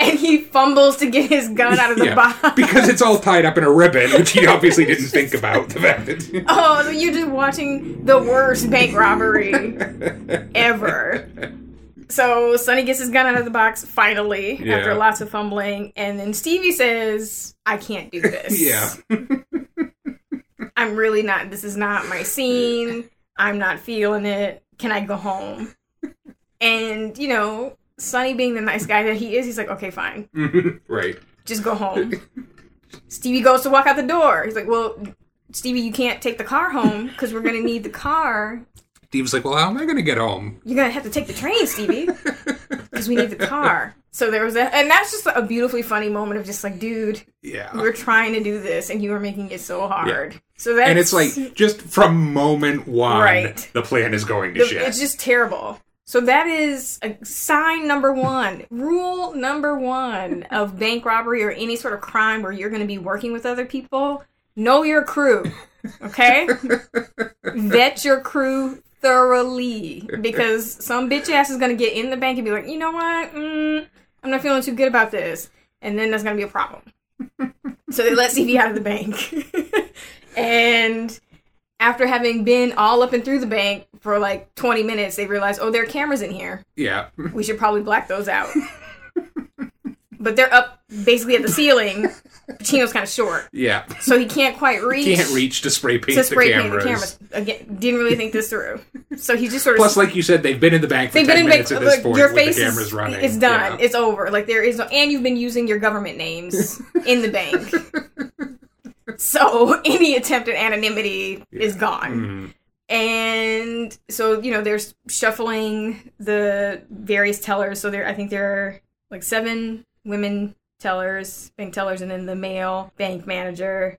And he fumbles to get his gun out of the box. Because it's all tied up in a ribbon, which he obviously didn't think about. The fact that... Oh, so you're just watching the worst bank robbery ever. So Sonny gets his gun out of the box, finally, after lots of fumbling. And then Stevie says, I can't do this. I'm really not, this is not my scene. I'm not feeling it. Can I go home? And, you know, Sonny being the nice guy that he is, he's like, okay, fine. Right. Just go home. Stevie goes to walk out the door. He's like, well, Stevie, you can't take the car home because we're going to need the car. Steve's like, well, how am I going to get home? You're going to have to take the train, Stevie, because we need the car. So there was that. And that's just a beautifully funny moment of just like, dude, we're trying to do this, and you are making it so hard. Yeah. So that's... And it's like, just from moment one, the plan is going to shit. It's just terrible. So that is a sign number one, rule number one of bank robbery or any sort of crime where you're going to be working with other people. Know your crew, okay? Vet your crew thoroughly, because some bitch ass is going to get in the bank and be like, you know what, I'm not feeling too good about this, and then that's going to be a problem. So they let Stevie out of the bank. And after having been all up and through the bank for like 20 minutes, they realize, oh, there are cameras in here. Yeah. We should probably black those out. But they're up basically at the ceiling. Pacino's kind of short. Yeah. So he can't quite reach. He can't reach to spray paint the cameras. Again, didn't really think this through. So he just sort of... Plus, like you said, they've been in the bank for 10 minutes at this point with the cameras running. It's done. Yeah. It's over. Like, there is... And you've been using your government names in the bank. So any attempt at anonymity is gone. And so, you know, they're shuffling the various tellers. So I think there are, like, 7 women... bank tellers, and then the male bank manager,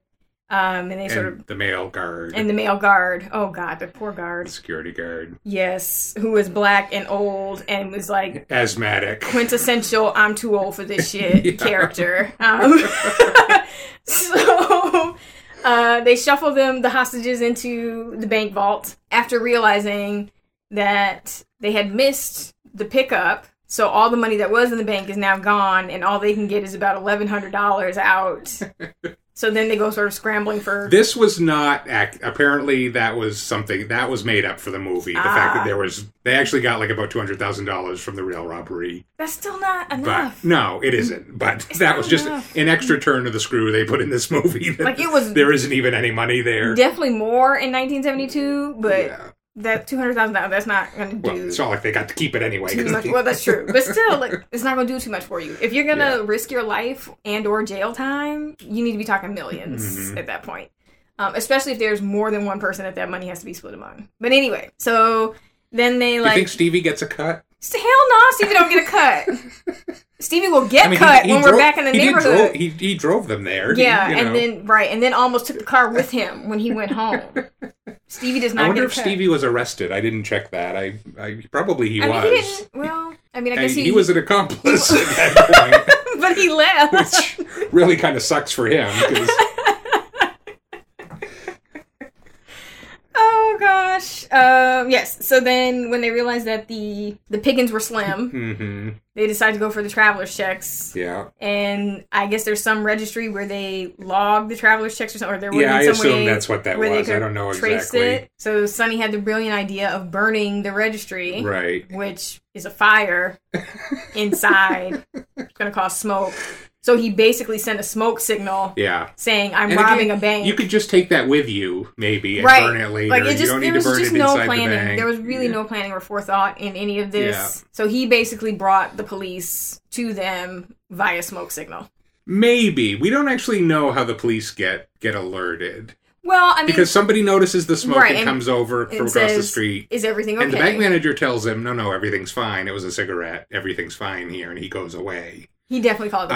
and the male guard. And the male guard. Oh, God, the poor guard. The security guard. Yes, who was black and old and was, like... Asthmatic. Quintessential, I'm too old for this shit character. So, they shuffle the hostages into the bank vault after realizing that they had missed the pickup. So all the money that was in the bank is now gone, and all they can get is about $1,100 out. So then they go sort of scrambling for... This was not... Apparently, that was something... That was made up for the movie. The fact that there was... They actually got like about $200,000 from the rail robbery. That's still not enough. But, no, it isn't. But it's that was just an extra turn to the screw they put in this movie. Like it was... There isn't even any money there. Definitely more in 1972, but... Yeah. That $200,000, that's not going to do... Well, it's not like they got to keep it anyway. Well, that's true. But still, like, it's not going to do too much for you. If you're going to risk your life and or jail time, you need to be talking millions at that point. Especially if there's more than one person that money has to be split among. But anyway, so then they like... Do you think Stevie gets a cut? Hell no, Stevie don't get a cut. Stevie will get cut when we're back in the neighborhood. He drove them there. Yeah, and then almost took the car with him when he went home. Stevie does not get I wonder if Stevie was arrested. I didn't check that. I probably was. Mean, he didn't, I guess he was an accomplice at that point. But he left. Which really kind of sucks for him. Oh, gosh. Yes. So then when they realized that the pickings were slim, they decided to go for the traveler's checks. Yeah. And I guess there's some registry where they log the traveler's checks or something. Or there yeah, I assume that's what that was. I don't know exactly. It. So Sonny had the brilliant idea of burning the registry. Right. Which is a fire inside. It's going to cause smoke. So he basically sent a smoke signal saying, I'm robbing a bank. You could just take that with you, maybe, and burn it later. Like there was no planning. There was really no planning or forethought in any of this. Yeah. So he basically brought the police to them via smoke signal. Maybe. We don't actually know how the police get alerted. Well, I mean... Because somebody notices the smoke and comes over from across the street. Is everything okay? And the bank manager tells him, no, everything's fine. It was a cigarette. Everything's fine here. And he goes away. He definitely called the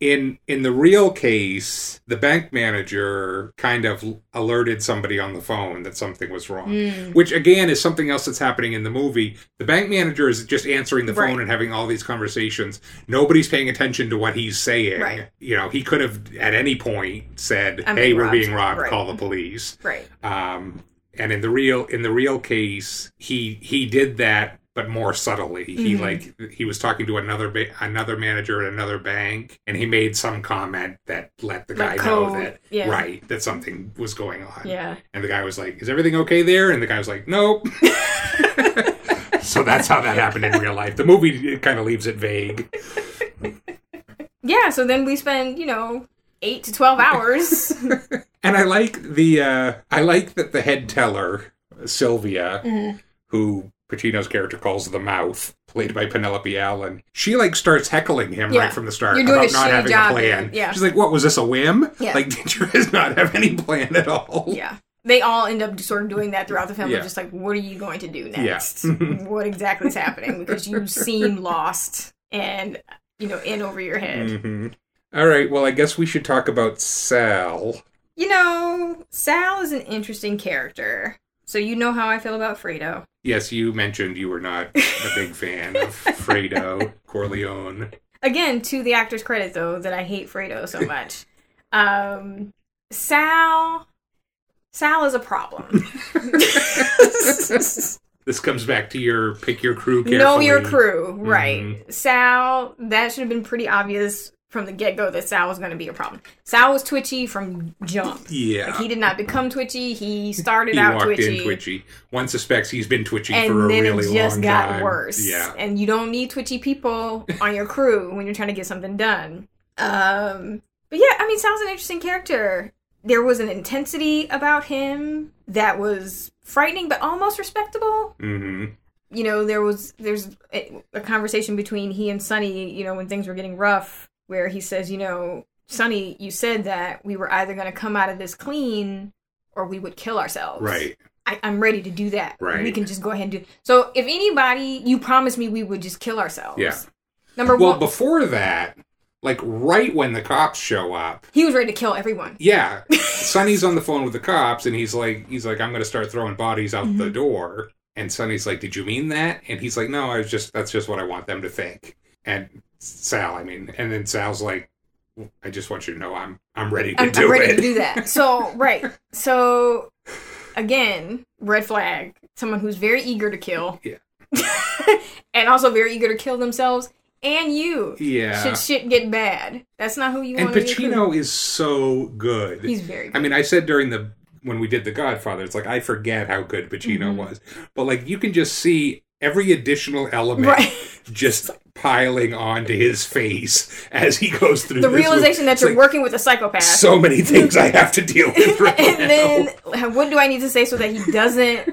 police. In the real case, the bank manager kind of alerted somebody on the phone that something was wrong. Which, again, is something else that's happening in the movie. The bank manager is just answering the phone and having all these conversations. Nobody's paying attention to what he's saying. Right. You know, he could have, at any point, said, hey, we're being robbed, call the police. Right. And in the real case, he did that. But more subtly, he was talking to another manager at another bank, and he made some comment that let the guy know that that something was going on. Yeah, and the guy was like, "Is everything okay there?" And the guy was like, "Nope." So that's how that happened in real life. The movie kind of leaves it vague. Yeah. So then we spend 8 to 12 hours. And I like that the head teller Sylvia, who Pacino's character calls the Mouth, played by Penelope Allen. She, starts heckling him right from the start about not having a plan. Yeah. She's like, what, was this a whim? Yeah. Did you guys not have any plan at all? Yeah. They all end up sort of doing that throughout the film. Yeah. They're just like, what are you going to do next? Yeah. What exactly is happening? Because you seem lost and, in over your head. Mm-hmm. All right, well, I guess we should talk about Sal. Sal is an interesting character. So you know how I feel about Fredo. Yes, you mentioned you were not a big fan of Fredo Corleone. Again, to the actor's credit, though, that I hate Fredo so much. Sal is a problem. This comes back to your pick your crew carefully. Know your crew, right. Mm-hmm. Sal, that should have been pretty obvious from the get-go that Sal was going to be a problem. Sal was twitchy from jump. Yeah. He did not become twitchy. He started out twitchy. He walked in twitchy. One suspects he's been twitchy for a really long time. And then it just got worse. Yeah. And you don't need twitchy people on your crew when you're trying to get something done. But yeah, I mean, Sal's an interesting character. There was an intensity about him that was frightening but almost respectable. Mm-hmm. There's a conversation between he and Sonny, when things were getting rough, where he says, Sonny, you said that we were either going to come out of this clean or we would kill ourselves. Right. I'm ready to do that. Right. We can just go ahead and do it. So if anybody, you promised me we would just kill ourselves. Yeah. Number one. Well, before that, right when the cops show up. He was ready to kill everyone. Yeah. Sonny's on the phone with the cops and he's like, I'm going to start throwing bodies out the door. And Sonny's like, did you mean that? And he's like, no, that's just what I want them to think. And Sal, and then Sal's like, I just want you to know I'm ready to do it. I'm ready to do that. So, again, red flag. Someone who's very eager to kill. Yeah. And also very eager to kill themselves and you. Yeah. Should shit get bad. That's not who you want to be. And Pacino is so good. He's very good. I mean, I said during the, when we did The Godfather, it's like, I forget how good Pacino was. But like, you can just see every additional element just piling onto his face as he goes through the realization that you're like, working with a psychopath. So many things I have to deal with right now. Then what do I need to say so that he doesn't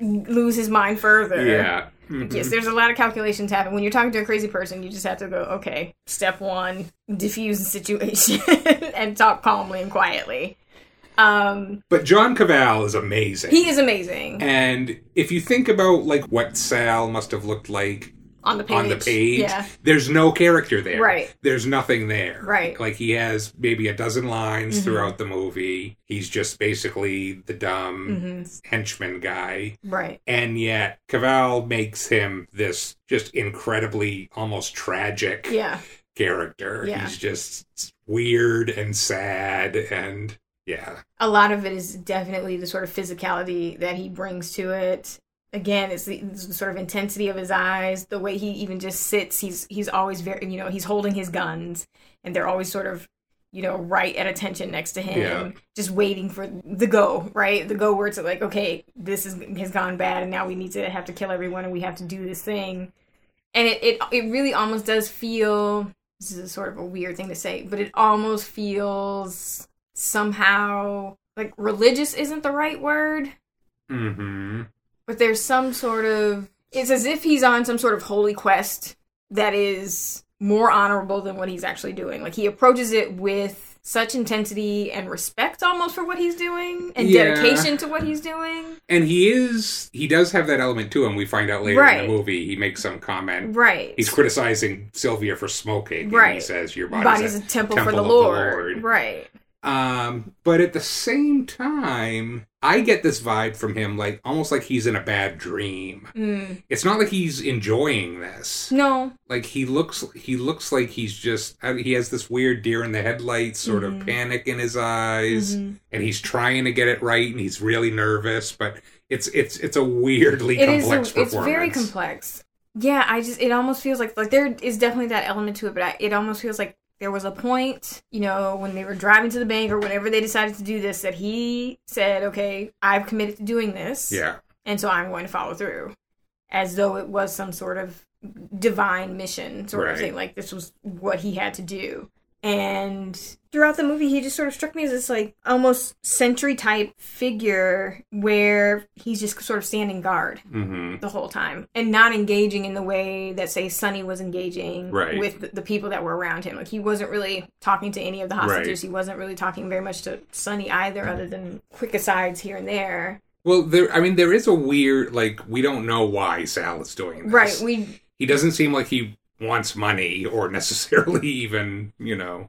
lose his mind further? Yeah. Mm-hmm. Yes, there's a lot of calculations happen. When you're talking to a crazy person, you just have to go, okay, step one, diffuse the situation and talk calmly and quietly. But John Cazale is amazing. He is amazing. And if you think about like what Sal must have looked like on the page, yeah. There's no character there. Right. There's nothing there. Right. Like he has maybe a dozen lines throughout the movie. He's just basically the dumb henchman guy. Right. And yet Cazale makes him this just incredibly almost tragic character. Yeah. He's just weird and sad and... Yeah. A lot of it is definitely the sort of physicality that he brings to it. Again, it's the sort of intensity of his eyes, the way he even just sits. He's always very, he's holding his guns, and they're always sort of, right at attention next to him, just waiting for the go, right? The go where it's like, okay, this has gone bad, and now we need to have to kill everyone, and we have to do this thing. And it really almost does feel, this is sort of a weird thing to say, but it almost feels... somehow, like, religious isn't the right word. Mm-hmm. But there's some sort of... It's as if he's on some sort of holy quest that is more honorable than what he's actually doing. Like, he approaches it with such intensity and respect almost for what he's doing and dedication to what he's doing. And he does have that element to him. We find out later in the movie, he makes some comment. Right. He's criticizing Sylvia for smoking. Right. And he says, your body's a temple for the Lord. Right. But at the same time, I get this vibe from him, like, almost like he's in a bad dream. Mm. It's not like he's enjoying this. No. Like, he looks like he's just, he has this weird deer in the headlights sort of panic in his eyes, and he's trying to get it right, and he's really nervous, but it's a weirdly complex performance. It's very complex. Yeah, it almost feels like there is definitely that element to it, but it almost feels like there was a point, when they were driving to the bank or whenever they decided to do this, that he said, okay, I've committed to doing this. Yeah. And so I'm going to follow through. As though it was some sort of divine mission sort of thing. Like, this was what he had to do. And throughout the movie, he just sort of struck me as this, like, almost sentry-type figure where he's just sort of standing guard the whole time and not engaging in the way that, say, Sonny was engaging with the people that were around him. Like, he wasn't really talking to any of the hostages. Right. He wasn't really talking very much to Sonny either, other than quick asides here and there. Well, there is a weird, like, we don't know why Sal is doing this. Right, He doesn't seem like he... wants money, or necessarily even, Well,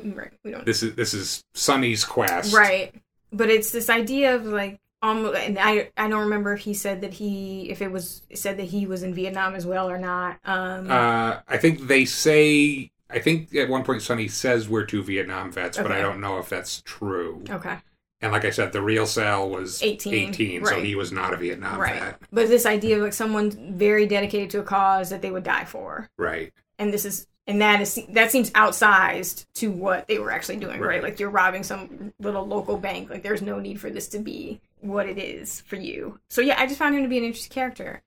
we don't. This is Sonny's quest, right? But it's this idea of like almost. And I don't remember if he said that he was in Vietnam as well or not. I think they say. I think at one point Sonny says we're two Vietnam vets, but I don't know if that's true. Okay. And like I said, the real Sal was 18 so he was not a Vietnam vet. But this idea of like someone very dedicated to a cause that they would die for. Right. And that seems outsized to what they were actually doing, right? Like you're robbing some little local bank. Like there's no need for this to be what it is for you. So yeah, I just found him to be an interesting character.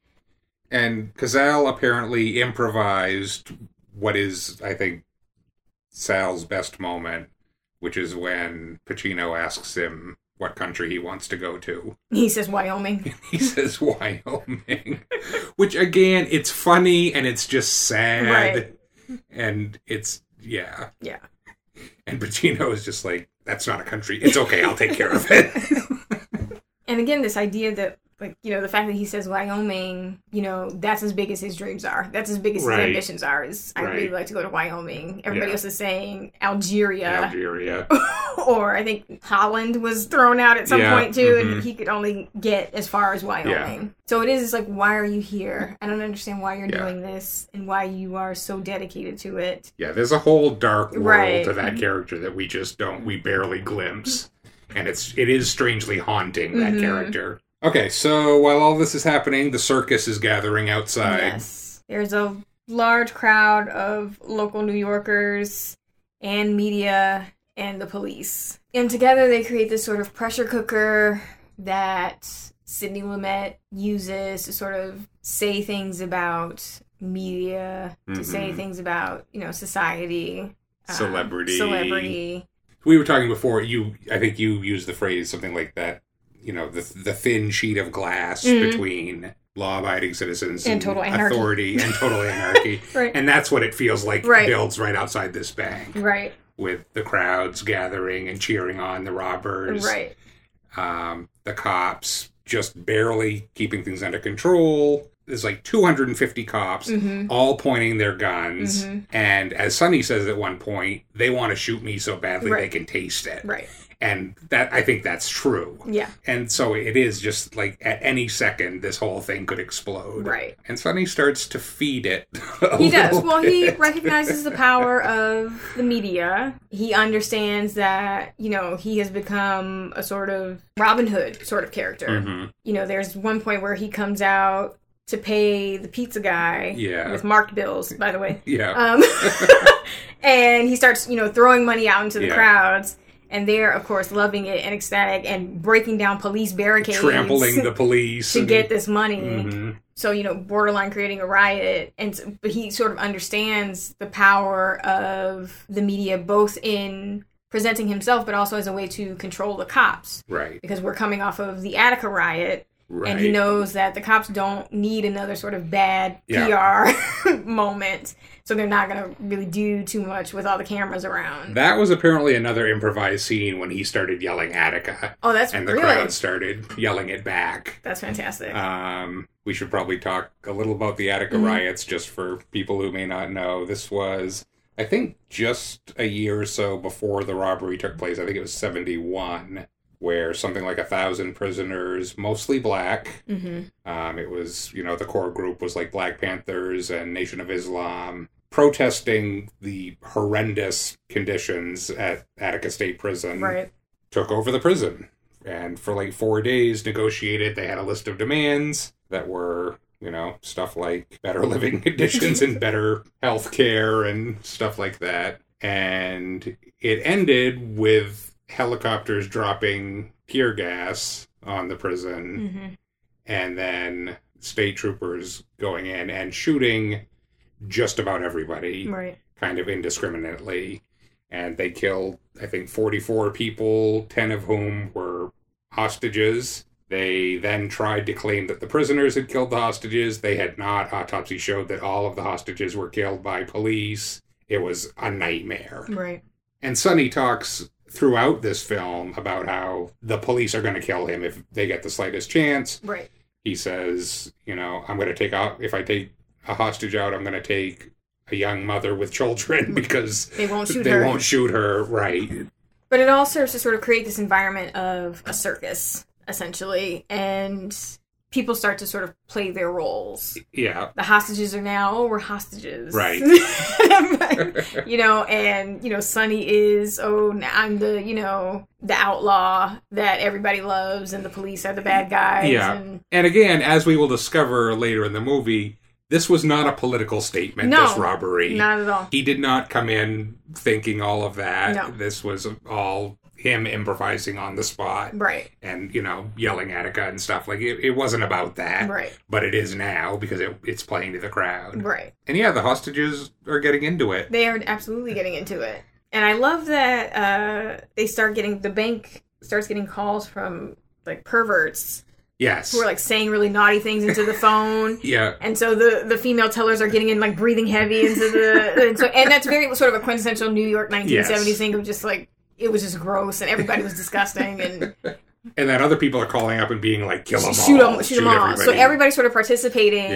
And Cazale apparently improvised what is, I think, Sal's best moment. Which is when Pacino asks him what country he wants to go to. He says Wyoming. Which, again, it's funny and it's just sad. Right. And it's, yeah. Yeah. And Pacino is just like, that's not a country. It's okay, I'll take care of it. And again, this idea that, like, the fact that he says Wyoming, that's as big as his dreams are. That's as big as his ambitions are. I'd really like to go to Wyoming. Everybody else is saying Algeria. Or I think Holland was thrown out at some point, too, and he could only get as far as Wyoming. Yeah. So it's like, why are you here? I don't understand why you're doing this and why you are so dedicated to it. Yeah, there's a whole dark world to that character that we barely glimpse. And it is strangely haunting, that character. Okay, so while all this is happening, the circus is gathering outside. Yes. There's a large crowd of local New Yorkers and media and the police. And together they create this sort of pressure cooker that Sidney Lumet uses to sort of say things about media, to say things about, you know, society. Celebrity. We were talking before, I think you used the phrase something like that, you know, the thin sheet of glass between law-abiding citizens and total anarchy. Authority and total anarchy. Right. And that's what it feels like builds right outside this bank. Right. With the crowds gathering and cheering on the robbers. Right. The cops just barely keeping things under control. There's like 250 cops all pointing their guns. And as Sonny says at one point, they want to shoot me so badly they can taste it. Right. And that, I think that's true. Yeah. And so it is just like at any second, this whole thing could explode. Right. And Sonny starts to feed it. He does. Well, he recognizes the power of the media. He understands that, you know, he has become a sort of Robin Hood sort of character. You know, there's one point where he comes out to pay the pizza guy with marked bills, by the way. And he starts, you know, throwing money out into the crowds. And they're, of course, loving it and ecstatic and breaking down police barricades. Trampling the police. To get this money. So, you know, borderline creating a riot. And but he sort of understands the power of the media, both in presenting himself, but also as a way to control the cops. Right. Because we're coming off of the Attica riot. Right. And he knows that the cops don't need another sort of bad PR moment. So they're not going to really do too much with all the cameras around. That was apparently another improvised scene when he started yelling Attica. Oh, that's and really? The crowd started yelling it back. That's fantastic. We should probably talk a little about the Attica riots just for people who may not know. This was, I think, just a year or so before the robbery took place. I think it was 1971. Where something like 1,000 prisoners, mostly black, it was, you know, the core group was like Black Panthers and Nation of Islam, protesting the horrendous conditions at Attica State Prison, took over the prison. And for like 4 days negotiated, they had a list of demands that were, you know, stuff like better living conditions and better health care and stuff like that. And it ended with helicopters dropping tear gas on the prison and then state troopers going in and shooting just about everybody kind of indiscriminately. And they killed, I think, 44 people, 10 of whom were hostages. They then tried to claim that the prisoners had killed the hostages. They had not. Autopsy showed that all of the hostages were killed by police. It was a nightmare. Right. And Sonny talks throughout this film about how the police are going to kill him if they get the slightest chance. Right. He says, you know, I'm going to take out, if I take a hostage out, I'm going to take a young mother with children because they won't shoot her. Right. But it all serves to sort of create this environment of a circus, essentially. And people start to sort of play their roles. Yeah. The hostages are now, we're hostages. Right. You know, and, you know, Sonny is, I'm the, you know, the outlaw that everybody loves and the police are the bad guys. Yeah. And again, as we will discover later in the movie, this was not a political statement, this robbery. Not at all. He did not come in thinking all of that. No. This was all him improvising on the spot. Right. And, you know, yelling Attica and stuff. Like, it wasn't about that. Right. But it is now because it's playing to the crowd. Right. And yeah, the hostages are getting into it. They are absolutely getting into it. And I love that they start getting, the bank starts getting calls from, like, perverts. Yes. Who are, like, saying really naughty things into the phone. Yeah. And so the female tellers are getting in, like, breathing heavy into the... and that's very sort of a quintessential New York 1970s thing of just, like, it was just gross, and everybody was disgusting, and then other people are calling up and being like, "Kill them, shoot them all!" So everybody's sort of participating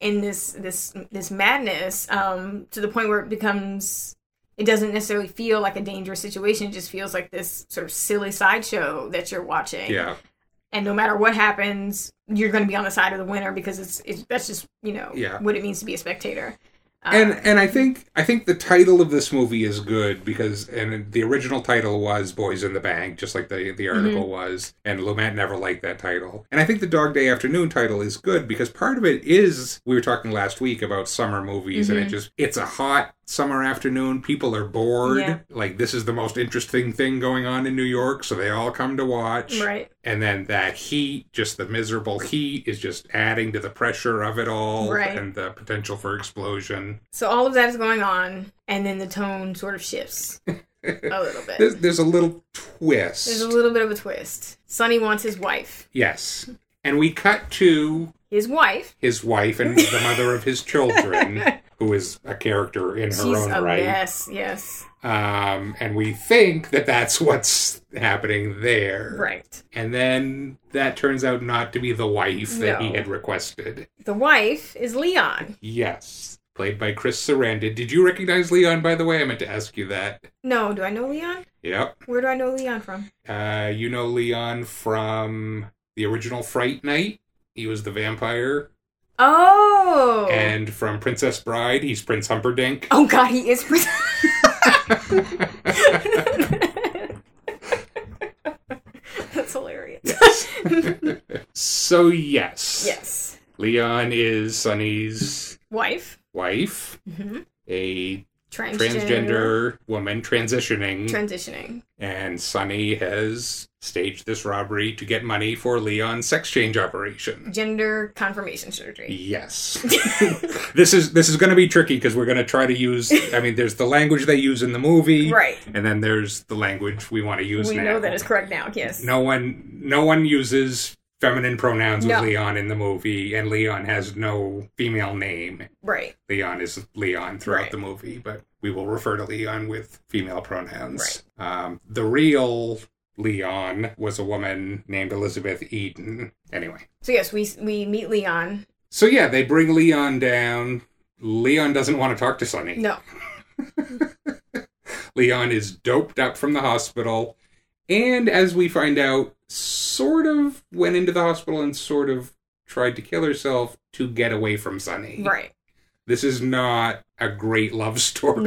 in this madness to the point where it becomes. It doesn't necessarily feel like a dangerous situation; it just feels like this sort of silly sideshow that you're watching. Yeah. And no matter what happens, you're going to be on the side of the winner because that's just what it means to be a spectator. And I think the title of this movie is good because, and the original title was Boys in the Bank, just like the article was, and Lumet never liked that title. And I think the Dog Day Afternoon title is good because part of it is, we were talking last week about summer movies, and it's a hot summer afternoon, people are bored, like this is the most interesting thing going on in New York, so they all come to watch. Right. And then that heat, just the miserable heat, is just adding to the pressure of it all and the potential for explosion. So all of that is going on, and then the tone sort of shifts a little bit. There's a little twist. There's a little bit of a twist. Sonny wants his wife. Yes. And we cut to... His wife and the mother of his children, who is a character in her own right. Yes, yes. And we think that that's what's happening there. Right. And then that turns out not to be the wife that he had requested. The wife is Leon. Yes. Played by Chris Sarandon. Did you recognize Leon, by the way? I meant to ask you that. No. Do I know Leon? Yep. Where do I know Leon from? You know Leon from the original Fright Night. He was the vampire. Oh! And from Princess Bride, he's Prince Humperdinck. Oh god, he is Prince... That's hilarious. Yes. So yes. Yes. Leon is Sonny's... Wife. Mm-hmm. A... Transgender woman transitioning. And Sonny has staged this robbery to get money for Leon's sex change operation. Gender confirmation surgery. Yes. This is going to be tricky because we're going to try to use... I mean, there's the language they use in the movie. Right. And then there's the language we want to use now. We know that is correct now, yes. No one uses... feminine pronouns with Leon in the movie, and Leon has no female name. Right. Leon is Leon throughout the movie, but we will refer to Leon with female pronouns. Right. The real Leon was a woman named Elizabeth Eden. Anyway. So yes, we meet Leon. So yeah, they bring Leon down. Leon doesn't want to talk to Sonny. No. Leon is doped up from the hospital, and as we find out, sort of went into the hospital and sort of tried to kill herself to get away from Sonny. Right. This is not a great love story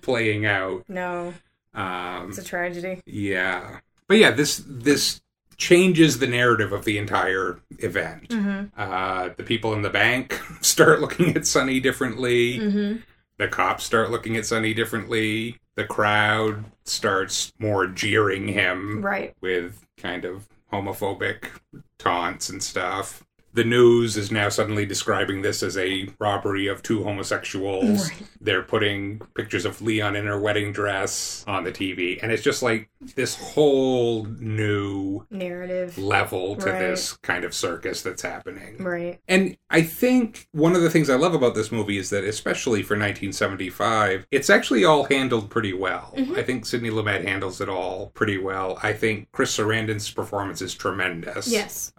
playing out. No. It's a tragedy. Yeah. But yeah, this changes the narrative of the entire event. Mm-hmm. The people in the bank start looking at Sonny differently. Mm-hmm. The cops start looking at Sonny differently. The crowd starts more jeering him. Right. With kind of homophobic taunts and stuff. The news is now suddenly describing this as a robbery of two homosexuals. Right. They're putting pictures of Leon in her wedding dress on the TV. And it's just like this whole new narrative level to this kind of circus that's happening. Right. And I think one of the things I love about this movie is that, especially for 1975, it's actually all handled pretty well. Mm-hmm. I think Sidney Lumet handles it all pretty well. I think Chris Sarandon's performance is tremendous. Yes.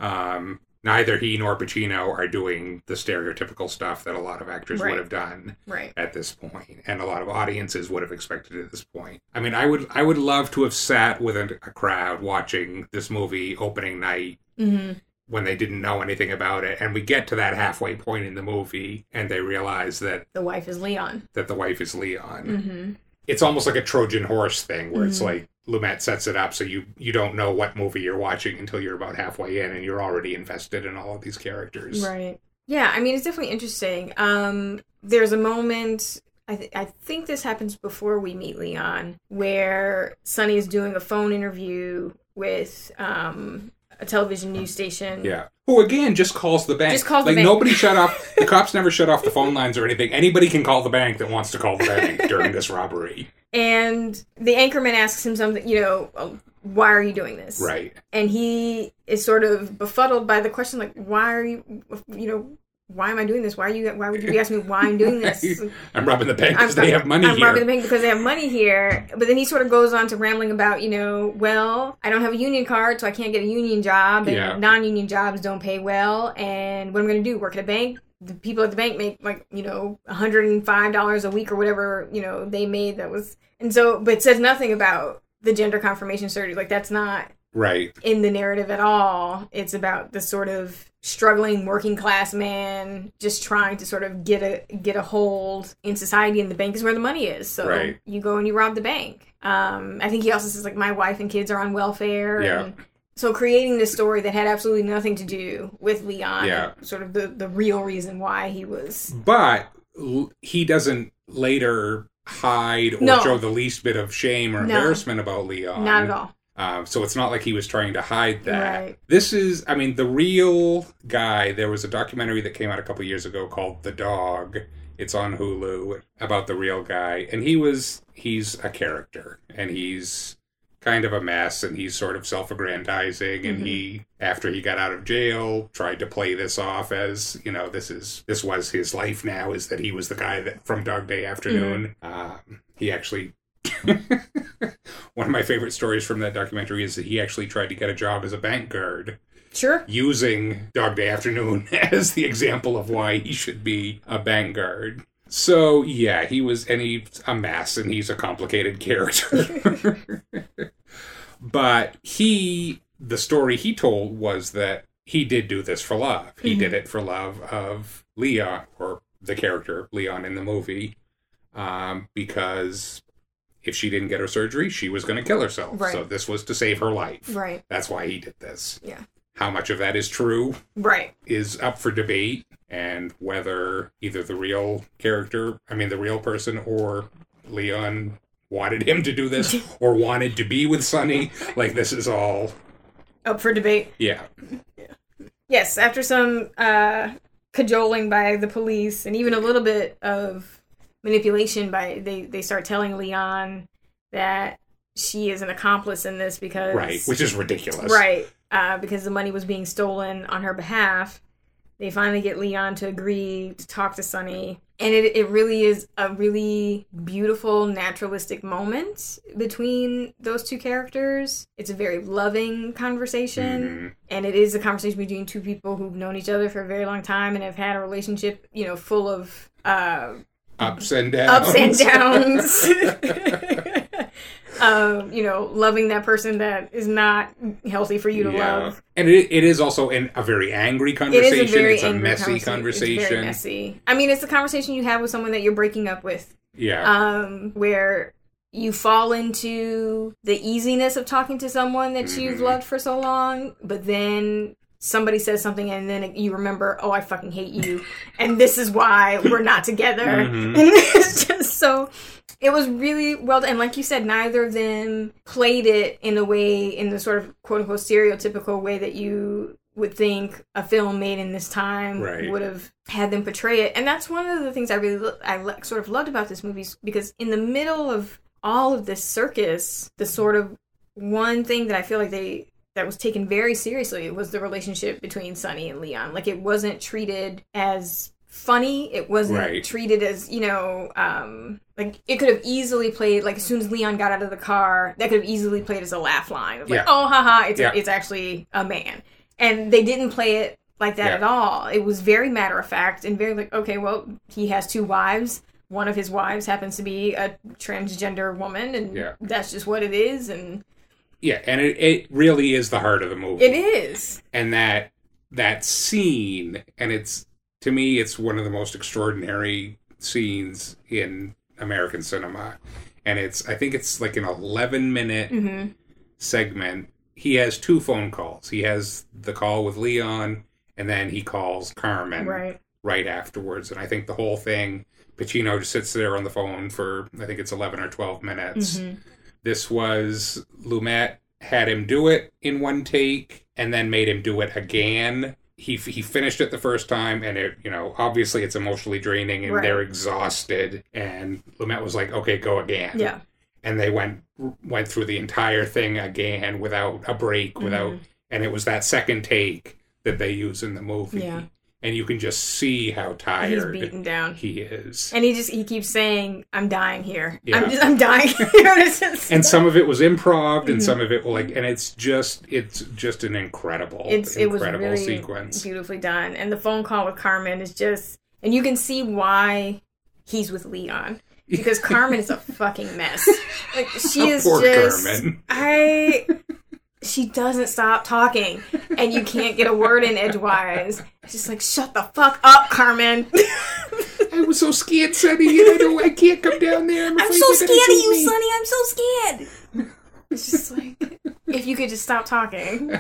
Neither he nor Pacino are doing the stereotypical stuff that a lot of actors would have done at this point, and a lot of audiences would have expected at this point. I mean, I would love to have sat with a crowd watching this movie opening night when they didn't know anything about it, and we get to that halfway point in the movie, and they realize that... the wife is Leon. That the wife is Leon. Mm-hmm. It's almost like a Trojan horse thing, where it's like, Lumet sets it up so you don't know what movie you're watching until you're about halfway in and you're already invested in all of these characters. Right. Yeah, I mean, it's definitely interesting. There's a moment, I think this happens before we meet Leon, where Sonny is doing a phone interview with a television news station. Yeah. Who, again, just calls the bank. Just calls the bank. Like, nobody shut off... The cops never shut off the phone lines or anything. Anybody can call the bank that wants to call the bank during this robbery. And the anchorman asks him something, why are you doing this? Right. And he is sort of befuddled by the question, like, why are you, why am I doing this? Why would you be asking me why I'm doing this? I'm robbing the bank because they have money here. I'm robbing the bank because they have money here. But then he sort of goes on to rambling about, I don't have a union card, so I can't get a union job. And non-union jobs don't pay well. And what I'm going to do, work at a bank? The people at the bank make $105 a week or whatever, they made that was, and so, but it says nothing about the gender confirmation surgery. Like that's not right in the narrative at all. It's about the sort of struggling working class man just trying to sort of get a hold in society, and the bank is where the money is. So right. you go and you rob the bank. I think he also says, like, my wife and kids are on welfare. Yeah. And so creating this story that had absolutely nothing to do with Leon, yeah. sort of the real reason why he was... But he doesn't later hide or no. show the least bit of shame or embarrassment about Leon. Not at all. So it's not like he was trying to hide that. Right. This is, I mean, the real guy. There was a documentary that came out a couple years ago called The Dog. It's on Hulu, about the real guy. And he's a character. And he's kind of a mess. And he's sort of self-aggrandizing. And mm-hmm. he, after he got out of jail, tried to play this off as, you know, this was his life now, is that he was the guy that from Dog Day Afternoon. Mm-hmm. He actually... One of my favorite stories from that documentary is that he actually tried to get a job as a bank guard. Sure. Using Dog Day Afternoon as the example of why he should be a bank guard. So, yeah, he's a mess, and he's a complicated character. But the story he told was that he did do this for love. Mm-hmm. He did it for love of Leon, or the character Leon in the movie, because... if she didn't get her surgery, she was going to kill herself. Right. So this was to save her life. Right. That's why he did this. Yeah. How much of that is true? Right. Is up for debate. And whether either the real person or Leon wanted him to do this or wanted to be with Sonny. Like, this is all... up for debate. Yeah. Yeah. Yes, after some cajoling by the police and even a little bit of manipulation by they start telling Leon that she is an accomplice in this because... Right, which is ridiculous. Right, because the money was being stolen on her behalf. They finally get Leon to agree to talk to Sonny. And it really is a really beautiful, naturalistic moment between those two characters. It's a very loving conversation. Mm-hmm. And it is a conversation between two people who've known each other for a very long time and have had a relationship, you know, full of... Ups and downs. You know, loving that person that is not healthy for you to love. And it is also a very angry conversation. It is a very angry messy conversation. It's very messy. I mean, it's a conversation you have with someone that you're breaking up with. Yeah. Where you fall into the easiness of talking to someone that mm-hmm. you've loved for so long, but then... somebody says something, and then you remember, oh, I fucking hate you, and this is why we're not together. Mm-hmm. And it's just so... it was really well done. And like you said, neither of them played it in a way, in the sort of quote-unquote stereotypical way that you would think a film made in this time right. would have had them portray it. And that's one of the things I really... I sort of loved about this movie, because in the middle of all of this circus, the sort of one thing that I feel like that was taken very seriously, it was the relationship between Sonny and Leon. Like, it wasn't treated as funny. It wasn't right. treated as, you know, like, it could have easily played, like, as soon as Leon got out of the car, that could have easily played as a laugh line. Of like, oh, haha, it's actually a man. And they didn't play it like that at all. It was very matter-of-fact and very, like, okay, well, he has two wives. One of his wives happens to be a transgender woman, and that's just what it is, and... yeah, and it really is the heart of the movie. It is. And that scene, and it's, to me, it's one of the most extraordinary scenes in American cinema. And I think it's like an 11-minute mm-hmm. segment. He has two phone calls. He has the call with Leon, and then he calls Carmen right afterwards. And I think the whole thing, Pacino just sits there on the phone for, I think it's 11 or 12 minutes. Mm-hmm. This was, Lumet had him do it in one take and then made him do it again. He finished it the first time, and it, you know, obviously it's emotionally draining and they're exhausted. And Lumet was like, okay, go again. Yeah. And they went through the entire thing again without a break, without, mm-hmm. and it was that second take that they use in the movie. Yeah. And you can just see how tired he's beaten down. He is. And he keeps saying, I'm dying here. Yeah. I'm dying here. And some of it was improv, and mm-hmm. some of it was like, and it's just an incredible it was really sequence. Beautifully done. And the phone call with Carmen is just, and you can see why he's with Leon. Because Carmen is a fucking mess. Like, she is poor just, Carmen. she doesn't stop talking, and you can't get a word in edgewise. It's just like, shut the fuck up, Carmen. I was so scared, Sonny. I can't come down there. I'm so scared of you, Sonny. I'm so scared. It's just like, if you could just stop talking.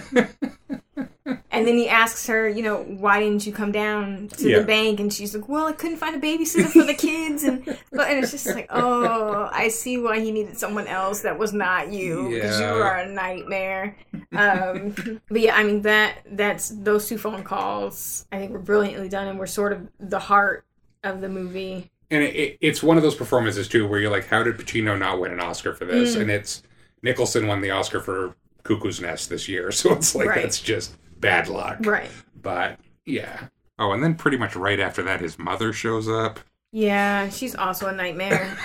And then he asks her, why didn't you come down to the bank? And she's like, well, I couldn't find a babysitter for the kids. And it's just like, oh, I see why he needed someone else that was not you. Because you are a nightmare. But yeah, I mean, that's those two phone calls, I think, were brilliantly done and were sort of the heart of the movie. And it's one of those performances, too, where you're like, how did Pacino not win an Oscar for this? Mm. And it's Nicholson won the Oscar for Cuckoo's Nest this year. So it's like, that's just bad luck. Right. But, yeah. Oh, and then pretty much right after that, his mother shows up. Yeah, she's also a nightmare.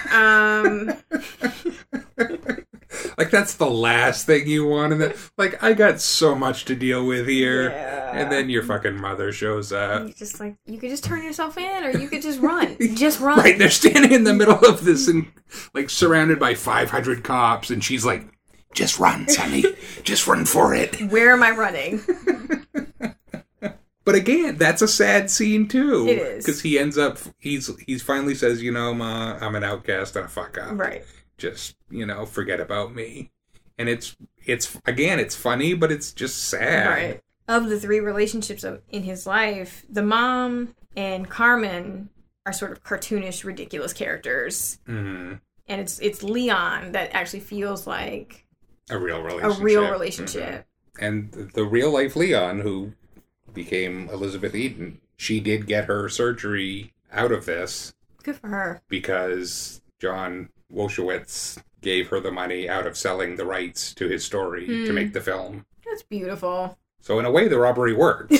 Like, that's the last thing you want. And then, like, I got so much to deal with here. Yeah. And then your fucking mother shows up. You're just like, you could just turn yourself in, or you could just run. Just run. Right, they're standing in the middle of this and, like, surrounded by 500 cops. And she's like, just run, Sonny. Just run for it. Where am I running? But again, that's a sad scene, too. It is. Because he ends up, he finally says, Ma, I'm an outcast and a fuck up. Right. Just, forget about me. And it's funny, but it's just sad. Right. Of the three relationships in his life, the mom and Carmen are sort of cartoonish, ridiculous characters. Mm-hmm. And it's Leon that actually feels like a real relationship. Mm-hmm. And the real life Leon, who became Elizabeth Eden, she did get her surgery out of this. Good for her. Because John Wojtowicz gave her the money out of selling the rights to his story to make the film. That's beautiful. So in a way, the robbery worked.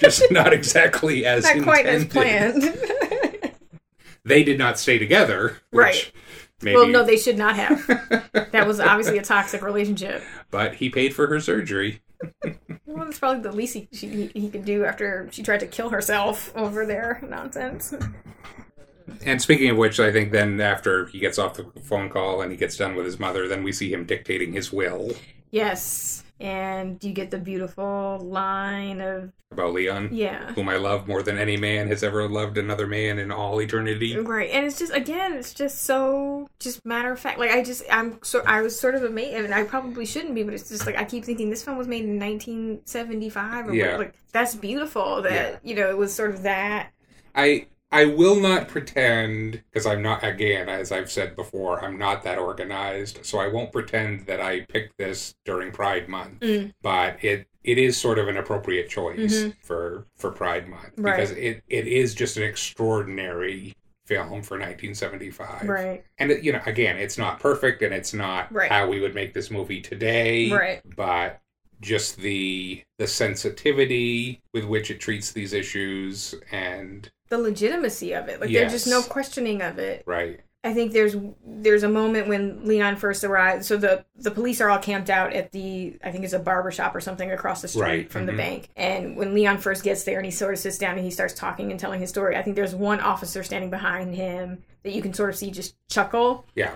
Just not exactly as intended. Not quite as planned. They did not stay together. Right. Maybe. Well, no, they should not have. That was obviously a toxic relationship. But he paid for her surgery. Well, that's probably the least he could do after she tried to kill herself over their nonsense. And speaking of which, I think then after he gets off the phone call and he gets done with his mother, then we see him dictating his will. Yes. And you get the beautiful line about Leon. Yeah. Whom I love more than any man has ever loved another man in all eternity. Right. And it's just, again, it's just matter of fact. Like, I was sort of amazed. I mean, I probably shouldn't be, but it's just like, I keep thinking this film was made in 1975. Or yeah. Like, that's beautiful that, it was sort of that. I will not pretend, because I'm not, again, as I've said before, I'm not that organized, so I won't pretend that I picked this during Pride Month, but it is sort of an appropriate choice for Pride Month, because it is just an extraordinary film for 1975. Right. And, again, it's not perfect, and it's not how we would make this movie today, but just the sensitivity with which it treats these issues and the legitimacy of it. Like, yes. There's just no questioning of it. Right. I think there's a moment when Leon first arrives. So the police are all camped out at I think it's a barbershop or something across the street from the bank. And when Leon first gets there and he sort of sits down and he starts talking and telling his story, I think there's one officer standing behind him that you can sort of see just chuckle. Yeah.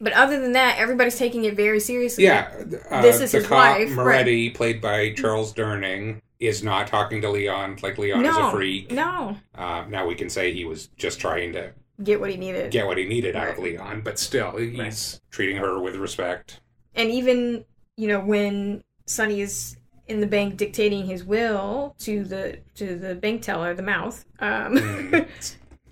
But other than that, everybody's taking it very seriously. Yeah. This is his wife. Moretti, played by Charles Durning, is not talking to Leon. Like, Leon is a freak. No. Now we can say he was just trying to get what he needed. Get what he needed out of Leon. But still, he's treating her with respect. And even, when Sonny is in the bank dictating his will to the bank teller, the mouth,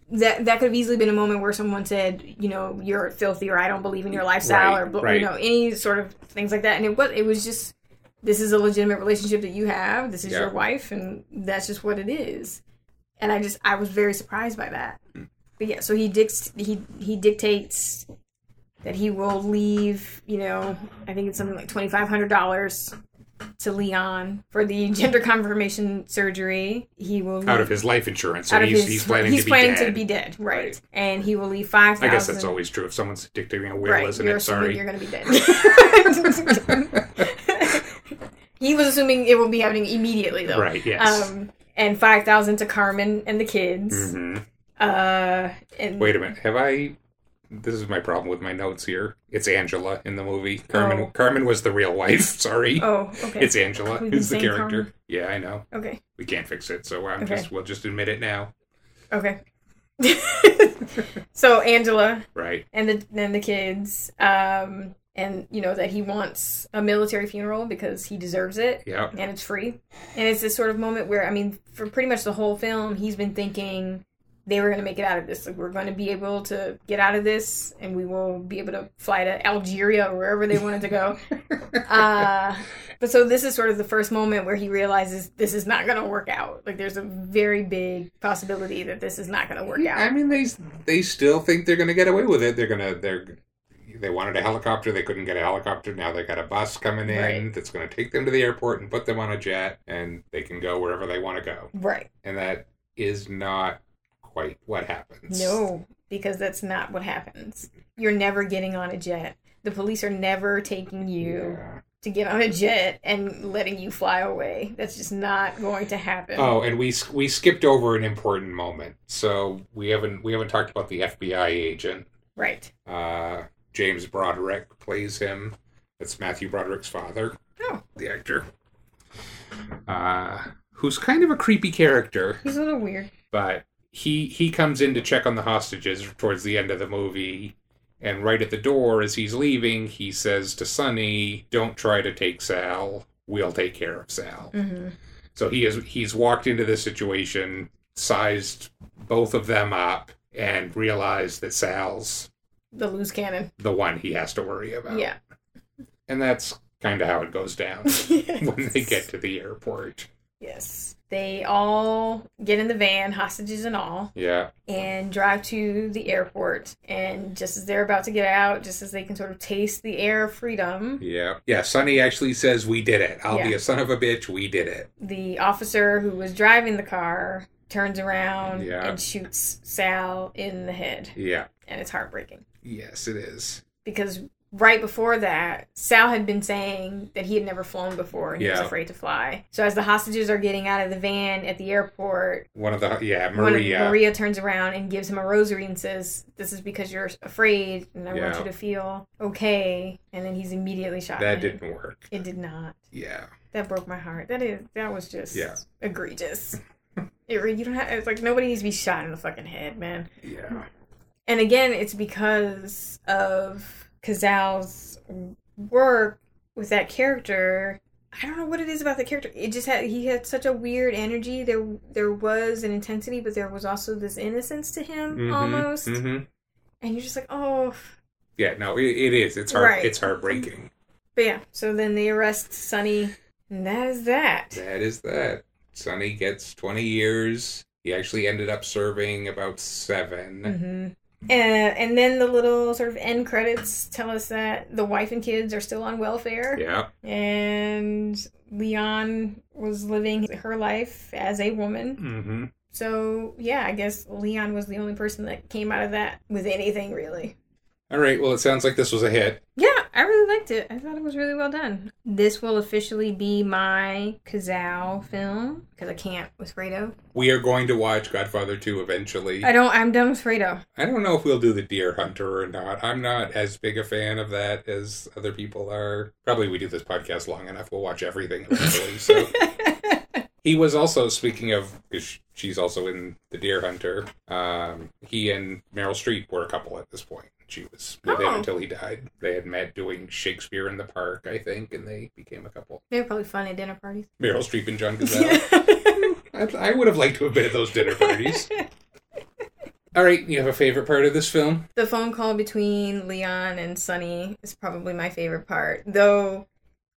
That could have easily been a moment where someone said, you're filthy, or I don't believe in your lifestyle, or any sort of things like that. And it was just, this is a legitimate relationship that you have. This is your wife, and that's just what it is. And I was very surprised by that. Mm. But yeah, so he dictates that he will leave. I think it's something like $2,500. To Leon for the gender confirmation surgery. He will leave out of his life insurance. So he's planning to be dead. Right. And he will leave $5,000. I guess that's always true if someone's dictating a will, isn't it? Sorry. You're going to be dead. He was assuming it will be happening immediately, though. Right, yes. And $5,000 to Carmen and the kids. Mm-hmm. Wait a minute. Have I This is my problem with my notes here. It's Angela in the movie. Carmen was the real wife. Sorry. Oh, okay. It's Angela who's the character. Carmen? Yeah, I know. Okay. We can't fix it, so we'll just admit it now. Okay. So Angela, right, and the kids, and you know that he wants a military funeral because he deserves it, yeah, and it's free, and it's this sort of moment where, I mean, for pretty much the whole film, he's been thinking they were going to make it out of this. Like, we're going to be able to get out of this, and we will be able to fly to Algeria or wherever they wanted to go. But so this is sort of the first moment where he realizes this is not going to work out. Like, there's a very big possibility that this is not going to work out. I mean, they still think they're going to get away with it. They wanted a helicopter. They couldn't get a helicopter. Now they got a bus coming in that's going to take them to the airport and put them on a jet, and they can go wherever they want to go. Right. And that is not quite what happens. No, because that's not what happens. You're never getting on a jet. The police are never taking you to get on a jet and letting you fly away. That's just not going to happen. Oh, and we skipped over an important moment. So we haven't talked about the FBI agent. Right. James Broderick plays him. That's Matthew Broderick's father. Oh. The actor. Who's kind of a creepy character. He's a little weird. But he comes in to check on the hostages towards the end of the movie. And right at the door, as he's leaving, he says to Sonny, "Don't try to take Sal. We'll take care of Sal." Mm-hmm. So he's walked into this situation, sized both of them up, and realized that Sal's the loose cannon, the one he has to worry about. Yeah, and that's kind of how it goes down when they get to the airport. Yes, they all get in the van, hostages and all, yeah, and drive to the airport. And just as they're about to get out, just as they can sort of taste the air of freedom, yeah, Sonny actually says, "We did it. I'll be a son of a bitch. We did it." The officer who was driving the car turns around and shoots Sal in the head. Yeah, and it's heartbreaking. Yes, it is, because right before that, Sal had been saying that he had never flown before and he was afraid to fly. So as the hostages are getting out of the van at the airport, Maria turns around and gives him a rosary and says, "This is because you're afraid, and I want you to feel okay." And then he's immediately shot. That didn't work. It did not. Yeah. That broke my heart. That was just egregious. It's like, nobody needs to be shot in the fucking head, man. Yeah. And again, it's because of Cazale's work with that character. I don't know what it is about the character. It just he had such a weird energy. There was an intensity, but there was also this innocence to him, almost. Mm-hmm. And you're just like, oh. Yeah, no, it is. It's heartbreaking. But yeah, so then they arrest Sonny, and that is that. That is that. Sonny gets 20 years. He actually ended up serving about 7. Mm-hmm. And then the little sort of end credits tell us that the wife and kids are still on welfare. Yeah. And Leon was living her life as a woman. Mm-hmm. So, yeah, I guess Leon was the only person that came out of that with anything, really. All right. Well, it sounds like this was a hit. Yeah, I really liked it. I thought it was really well done. This will officially be my Cazale film, because I can't with Fredo. We are going to watch Godfather 2 eventually. I'm done with Fredo. I don't know if we'll do The Deer Hunter or not. I'm not as big a fan of that as other people are. Probably we do this podcast long enough, we'll watch everything eventually, so... He was also, speaking of, because she's also in The Deer Hunter, he and Meryl Streep were a couple at this point. She was with him until he died. They had met doing Shakespeare in the Park, I think, and they became a couple. They were probably fun at dinner parties. Meryl Streep and John Cazale. I would have liked to have been at those dinner parties. All right, you have a favorite part of this film? The phone call between Leon and Sonny is probably my favorite part, though...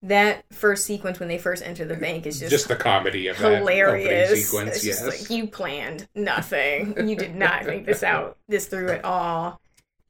That first sequence when they first enter the bank is just the comedy of hilarious. That sequence, it's just like, you planned nothing. You did not think this through at all.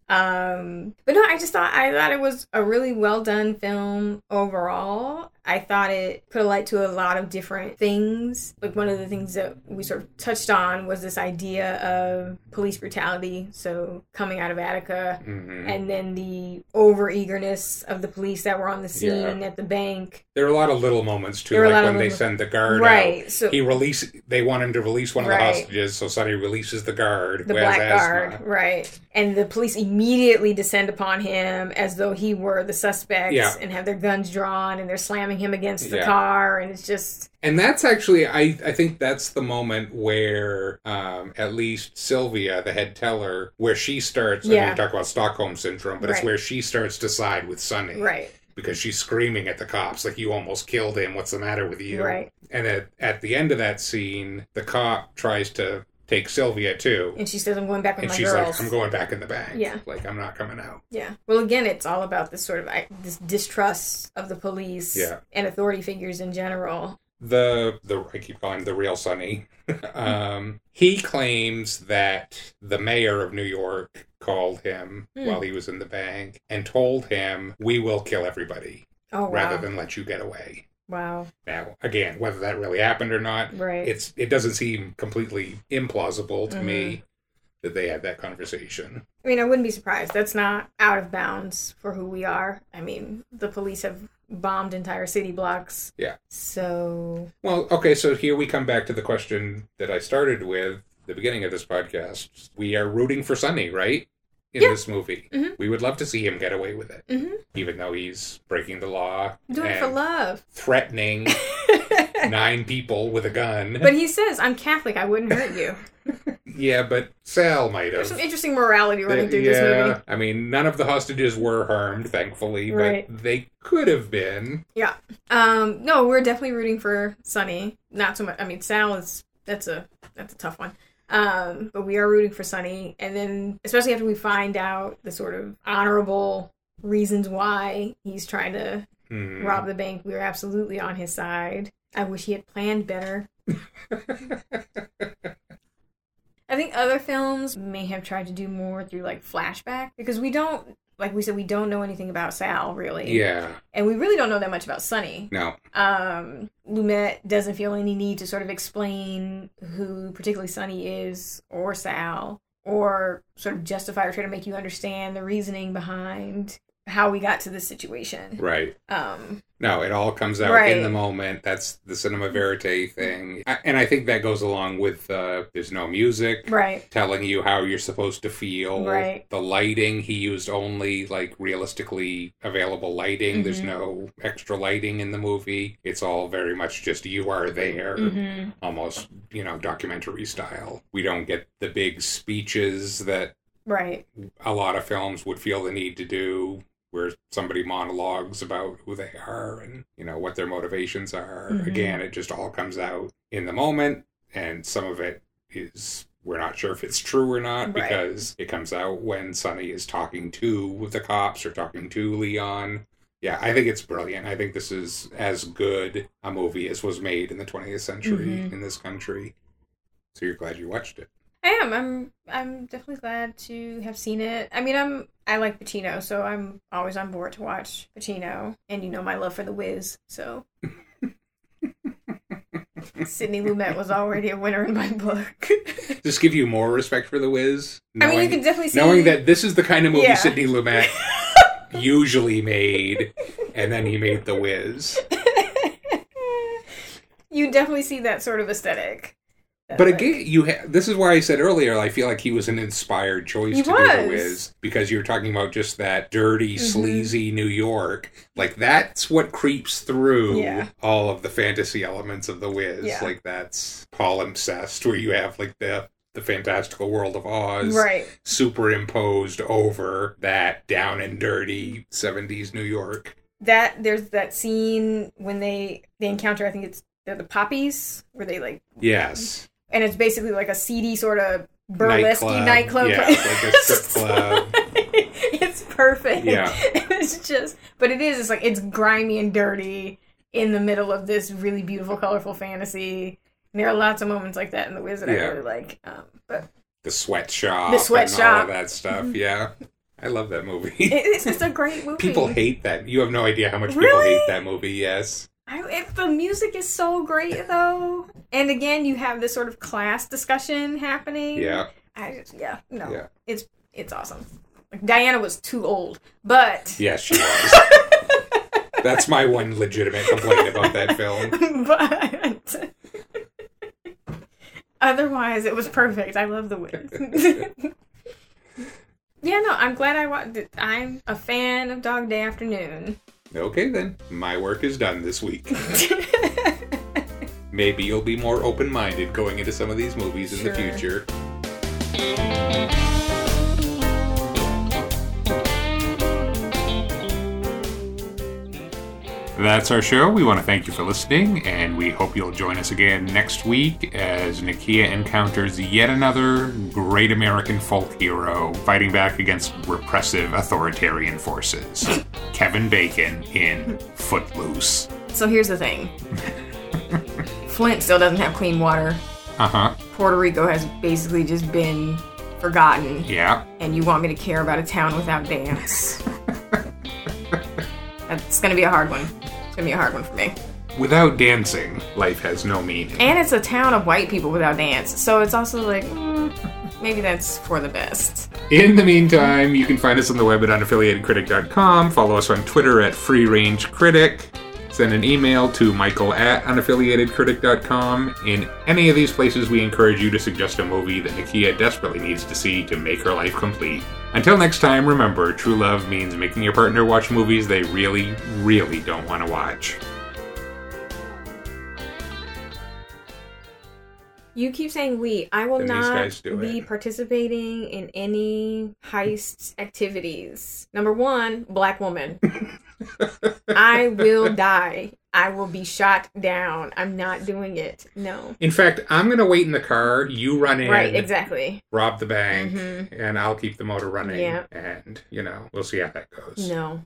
But no, I just thought it was a really well done film overall. I thought it put a light to a lot of different things. Like, one of the things that we sort of touched on was this idea of police brutality. So coming out of Attica, mm-hmm. and then the over-eagerness of the police that were on the scene, yeah. at the bank. There are a lot of little moments, too, like when they send the guard right, out. So, they want him to release one of right. the hostages, so suddenly releases the guard. The black guard, right. And the police immediately descend upon him as though he were the suspects, yeah. and have their guns drawn, and they're slamming him against the yeah. car, and it's just... And that's actually, I think that's the moment where, at least Sylvia, the head teller, where she starts, yeah. I mean, we talk about Stockholm Syndrome, but right. it's where she starts to side with Sonny. Right. Because she's screaming at the cops, like, you almost killed him, what's the matter with you? Right. And at the end of that scene, the cop tries to take Sylvia, too. And she says, I'm going back with my girls. And she's like, I'm going back in the bank. Yeah. Like, I'm not coming out. Yeah. Well, again, it's all about this sort of, this distrust of the police yeah. and authority figures in general. I keep calling him the real Sonny. He claims that the mayor of New York called him while he was in the bank and told him, we will kill everybody rather than let you get away. Wow. Now, again, whether that really happened or not, right. It doesn't seem completely implausible to mm-hmm. me that they had that conversation. I mean, I wouldn't be surprised. That's not out of bounds for who we are. I mean, the police have bombed entire city blocks. Yeah. So... Well, okay, so here we come back to the question that I started with the beginning of this podcast. We are rooting for Sonny, right? In yeah. this movie. Mm-hmm. We would love to see him get away with it. Mm-hmm. Even though he's breaking the law. Doing it for love. Threatening 9 people with a gun. But he says, I'm Catholic, I wouldn't hurt you. Yeah, but Sal might have. There's some interesting morality running through this movie. I mean, none of the hostages were harmed, thankfully, right. but they could have been. Yeah. No, we're definitely rooting for Sonny. Not so much. I mean, Sal is... That's a tough one. But we are rooting for Sonny, and then especially after we find out the sort of honorable reasons why he's trying to rob the bank, we are absolutely on his side. I wish he had planned better. I think other films may have tried to do more through flashback, because we don't, like we said, we don't know anything about Sal, really. Yeah. And we really don't know that much about Sonny. No. Lumet doesn't feel any need to sort of explain who particularly Sonny is, or Sal, or sort of justify or try to make you understand the reasoning behind how we got to this situation. Right. No, it all comes out right. in the moment. That's the cinema verite thing. And I think that goes along with there's no music. Right. Telling you how you're supposed to feel. Right. The lighting, he used only, realistically available lighting. Mm-hmm. There's no extra lighting in the movie. It's all very much just you are there. Mm-hmm. Almost, documentary style. We don't get the big speeches that right. a lot of films would feel the need to do, where somebody monologues about who they are and, what their motivations are. Mm-hmm. Again, it just all comes out in the moment, and some of it is, we're not sure if it's true or not, right. because it comes out when Sonny is talking to the cops or talking to Leon. Yeah, I think it's brilliant. I think this is as good a movie as was made in the 20th century mm-hmm. in this country. So you're glad you watched it. I am. I'm definitely glad to have seen it. I mean, I like Pacino, so I'm always on board to watch Pacino. And my love for The Wiz, so. Sidney Lumet was already a winner in my book. Just give you more respect for The Wiz? You can definitely see... Knowing that this is the kind of movie yeah. Sidney Lumet usually made, and then he made The Wiz. You definitely see that sort of aesthetic. But again, this is why I said earlier, I feel like he was an inspired choice to do The Wiz, because you were talking about just that dirty, mm-hmm. sleazy New York. That's what creeps through yeah. all of the fantasy elements of The Wiz. Yeah. That's palimpsest, where you have, the fantastical world of Oz right. superimposed over that down and dirty 70s New York. There's that scene when they encounter, I think it's the poppies, where they, Yes. And it's basically a seedy sort of burlesque nightclub. Yeah, a strip club. It's perfect. Yeah. It's just, but it is, it's grimy and dirty in the middle of this really beautiful, colorful fantasy. And there are lots of moments like that in The Wiz that yeah. I really like. But The sweatshop. And all of that stuff, yeah. I love that movie. It's a great movie. People hate that. You have no idea how much people hate that movie, yes. The music is so great, though. And again, you have this sort of class discussion happening. Yeah. It's awesome. Like, Diana was too old, but... Yes, she was. That's my one legitimate complaint about that film. But... Otherwise, it was perfect. I love The Wiz. Yeah, no, I'm glad I watched it. I'm a fan of Dog Day Afternoon. Okay, then. My work is done this week. Maybe you'll be more open-minded going into some of these movies in the future. That's our show. We want to thank you for listening, and we hope you'll join us again next week as Nakia encounters yet another great American folk hero fighting back against repressive authoritarian forces. Kevin Bacon in Footloose. So here's the thing. Flint still doesn't have clean water. Uh-huh. Puerto Rico has basically just been forgotten. Yeah. And you want me to care about a town without dance. That's going to be a hard one. It's going to be a hard one for me. Without dancing, life has no meaning. And it's a town of white people without dance. So it's also like, maybe that's for the best. In the meantime, you can find us on the web at unaffiliatedcritic.com. Follow us on Twitter at freerangecritic. Send an email to michael at unaffiliatedcritic.com. In any of these places, we encourage you to suggest a movie that Nakia desperately needs to see to make her life complete. Until next time, remember, true love means making your partner watch movies they really, really don't want to watch. You keep saying we. I will not be participating in any heist activities. Number one, black woman. I will die. I will be shot down. I'm not doing it. No. In fact, I'm going to wait in the car. You run in. Right, exactly. Rob the bank. Mm-hmm. And I'll keep the motor running. Yeah. And, we'll see how that goes. No.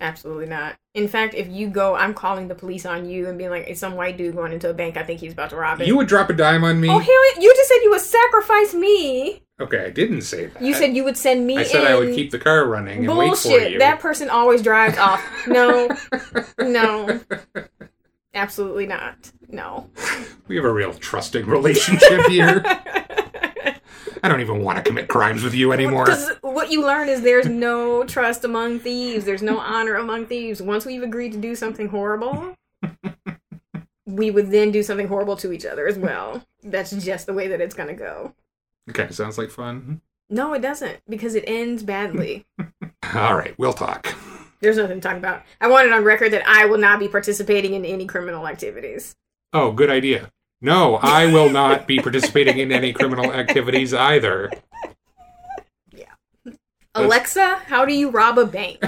Absolutely not. In fact, if you go, I'm calling the police on you and being like, it's some white dude going into a bank. I think he's about to rob it. You would drop a dime on me? Oh, hell, you just said you would sacrifice me. Okay, I didn't say that. You said you would send me in. I said I would keep the car running and wait for you. Bullshit. That person always drives off. No. No. Absolutely not. No. We have a real trusting relationship here. I don't even want to commit crimes with you anymore. Because what you learn is there's no trust among thieves. There's no honor among thieves. Once we've agreed to do something horrible, we would then do something horrible to each other as well. That's just the way that it's going to go. Okay, sounds like fun. No, it doesn't, because it ends badly. All right, we'll talk. There's nothing to talk about. I want it on record that I will not be participating in any criminal activities. Oh, good idea. No, I will not be participating in any criminal activities either. Yeah. Alexa, how do you rob a bank?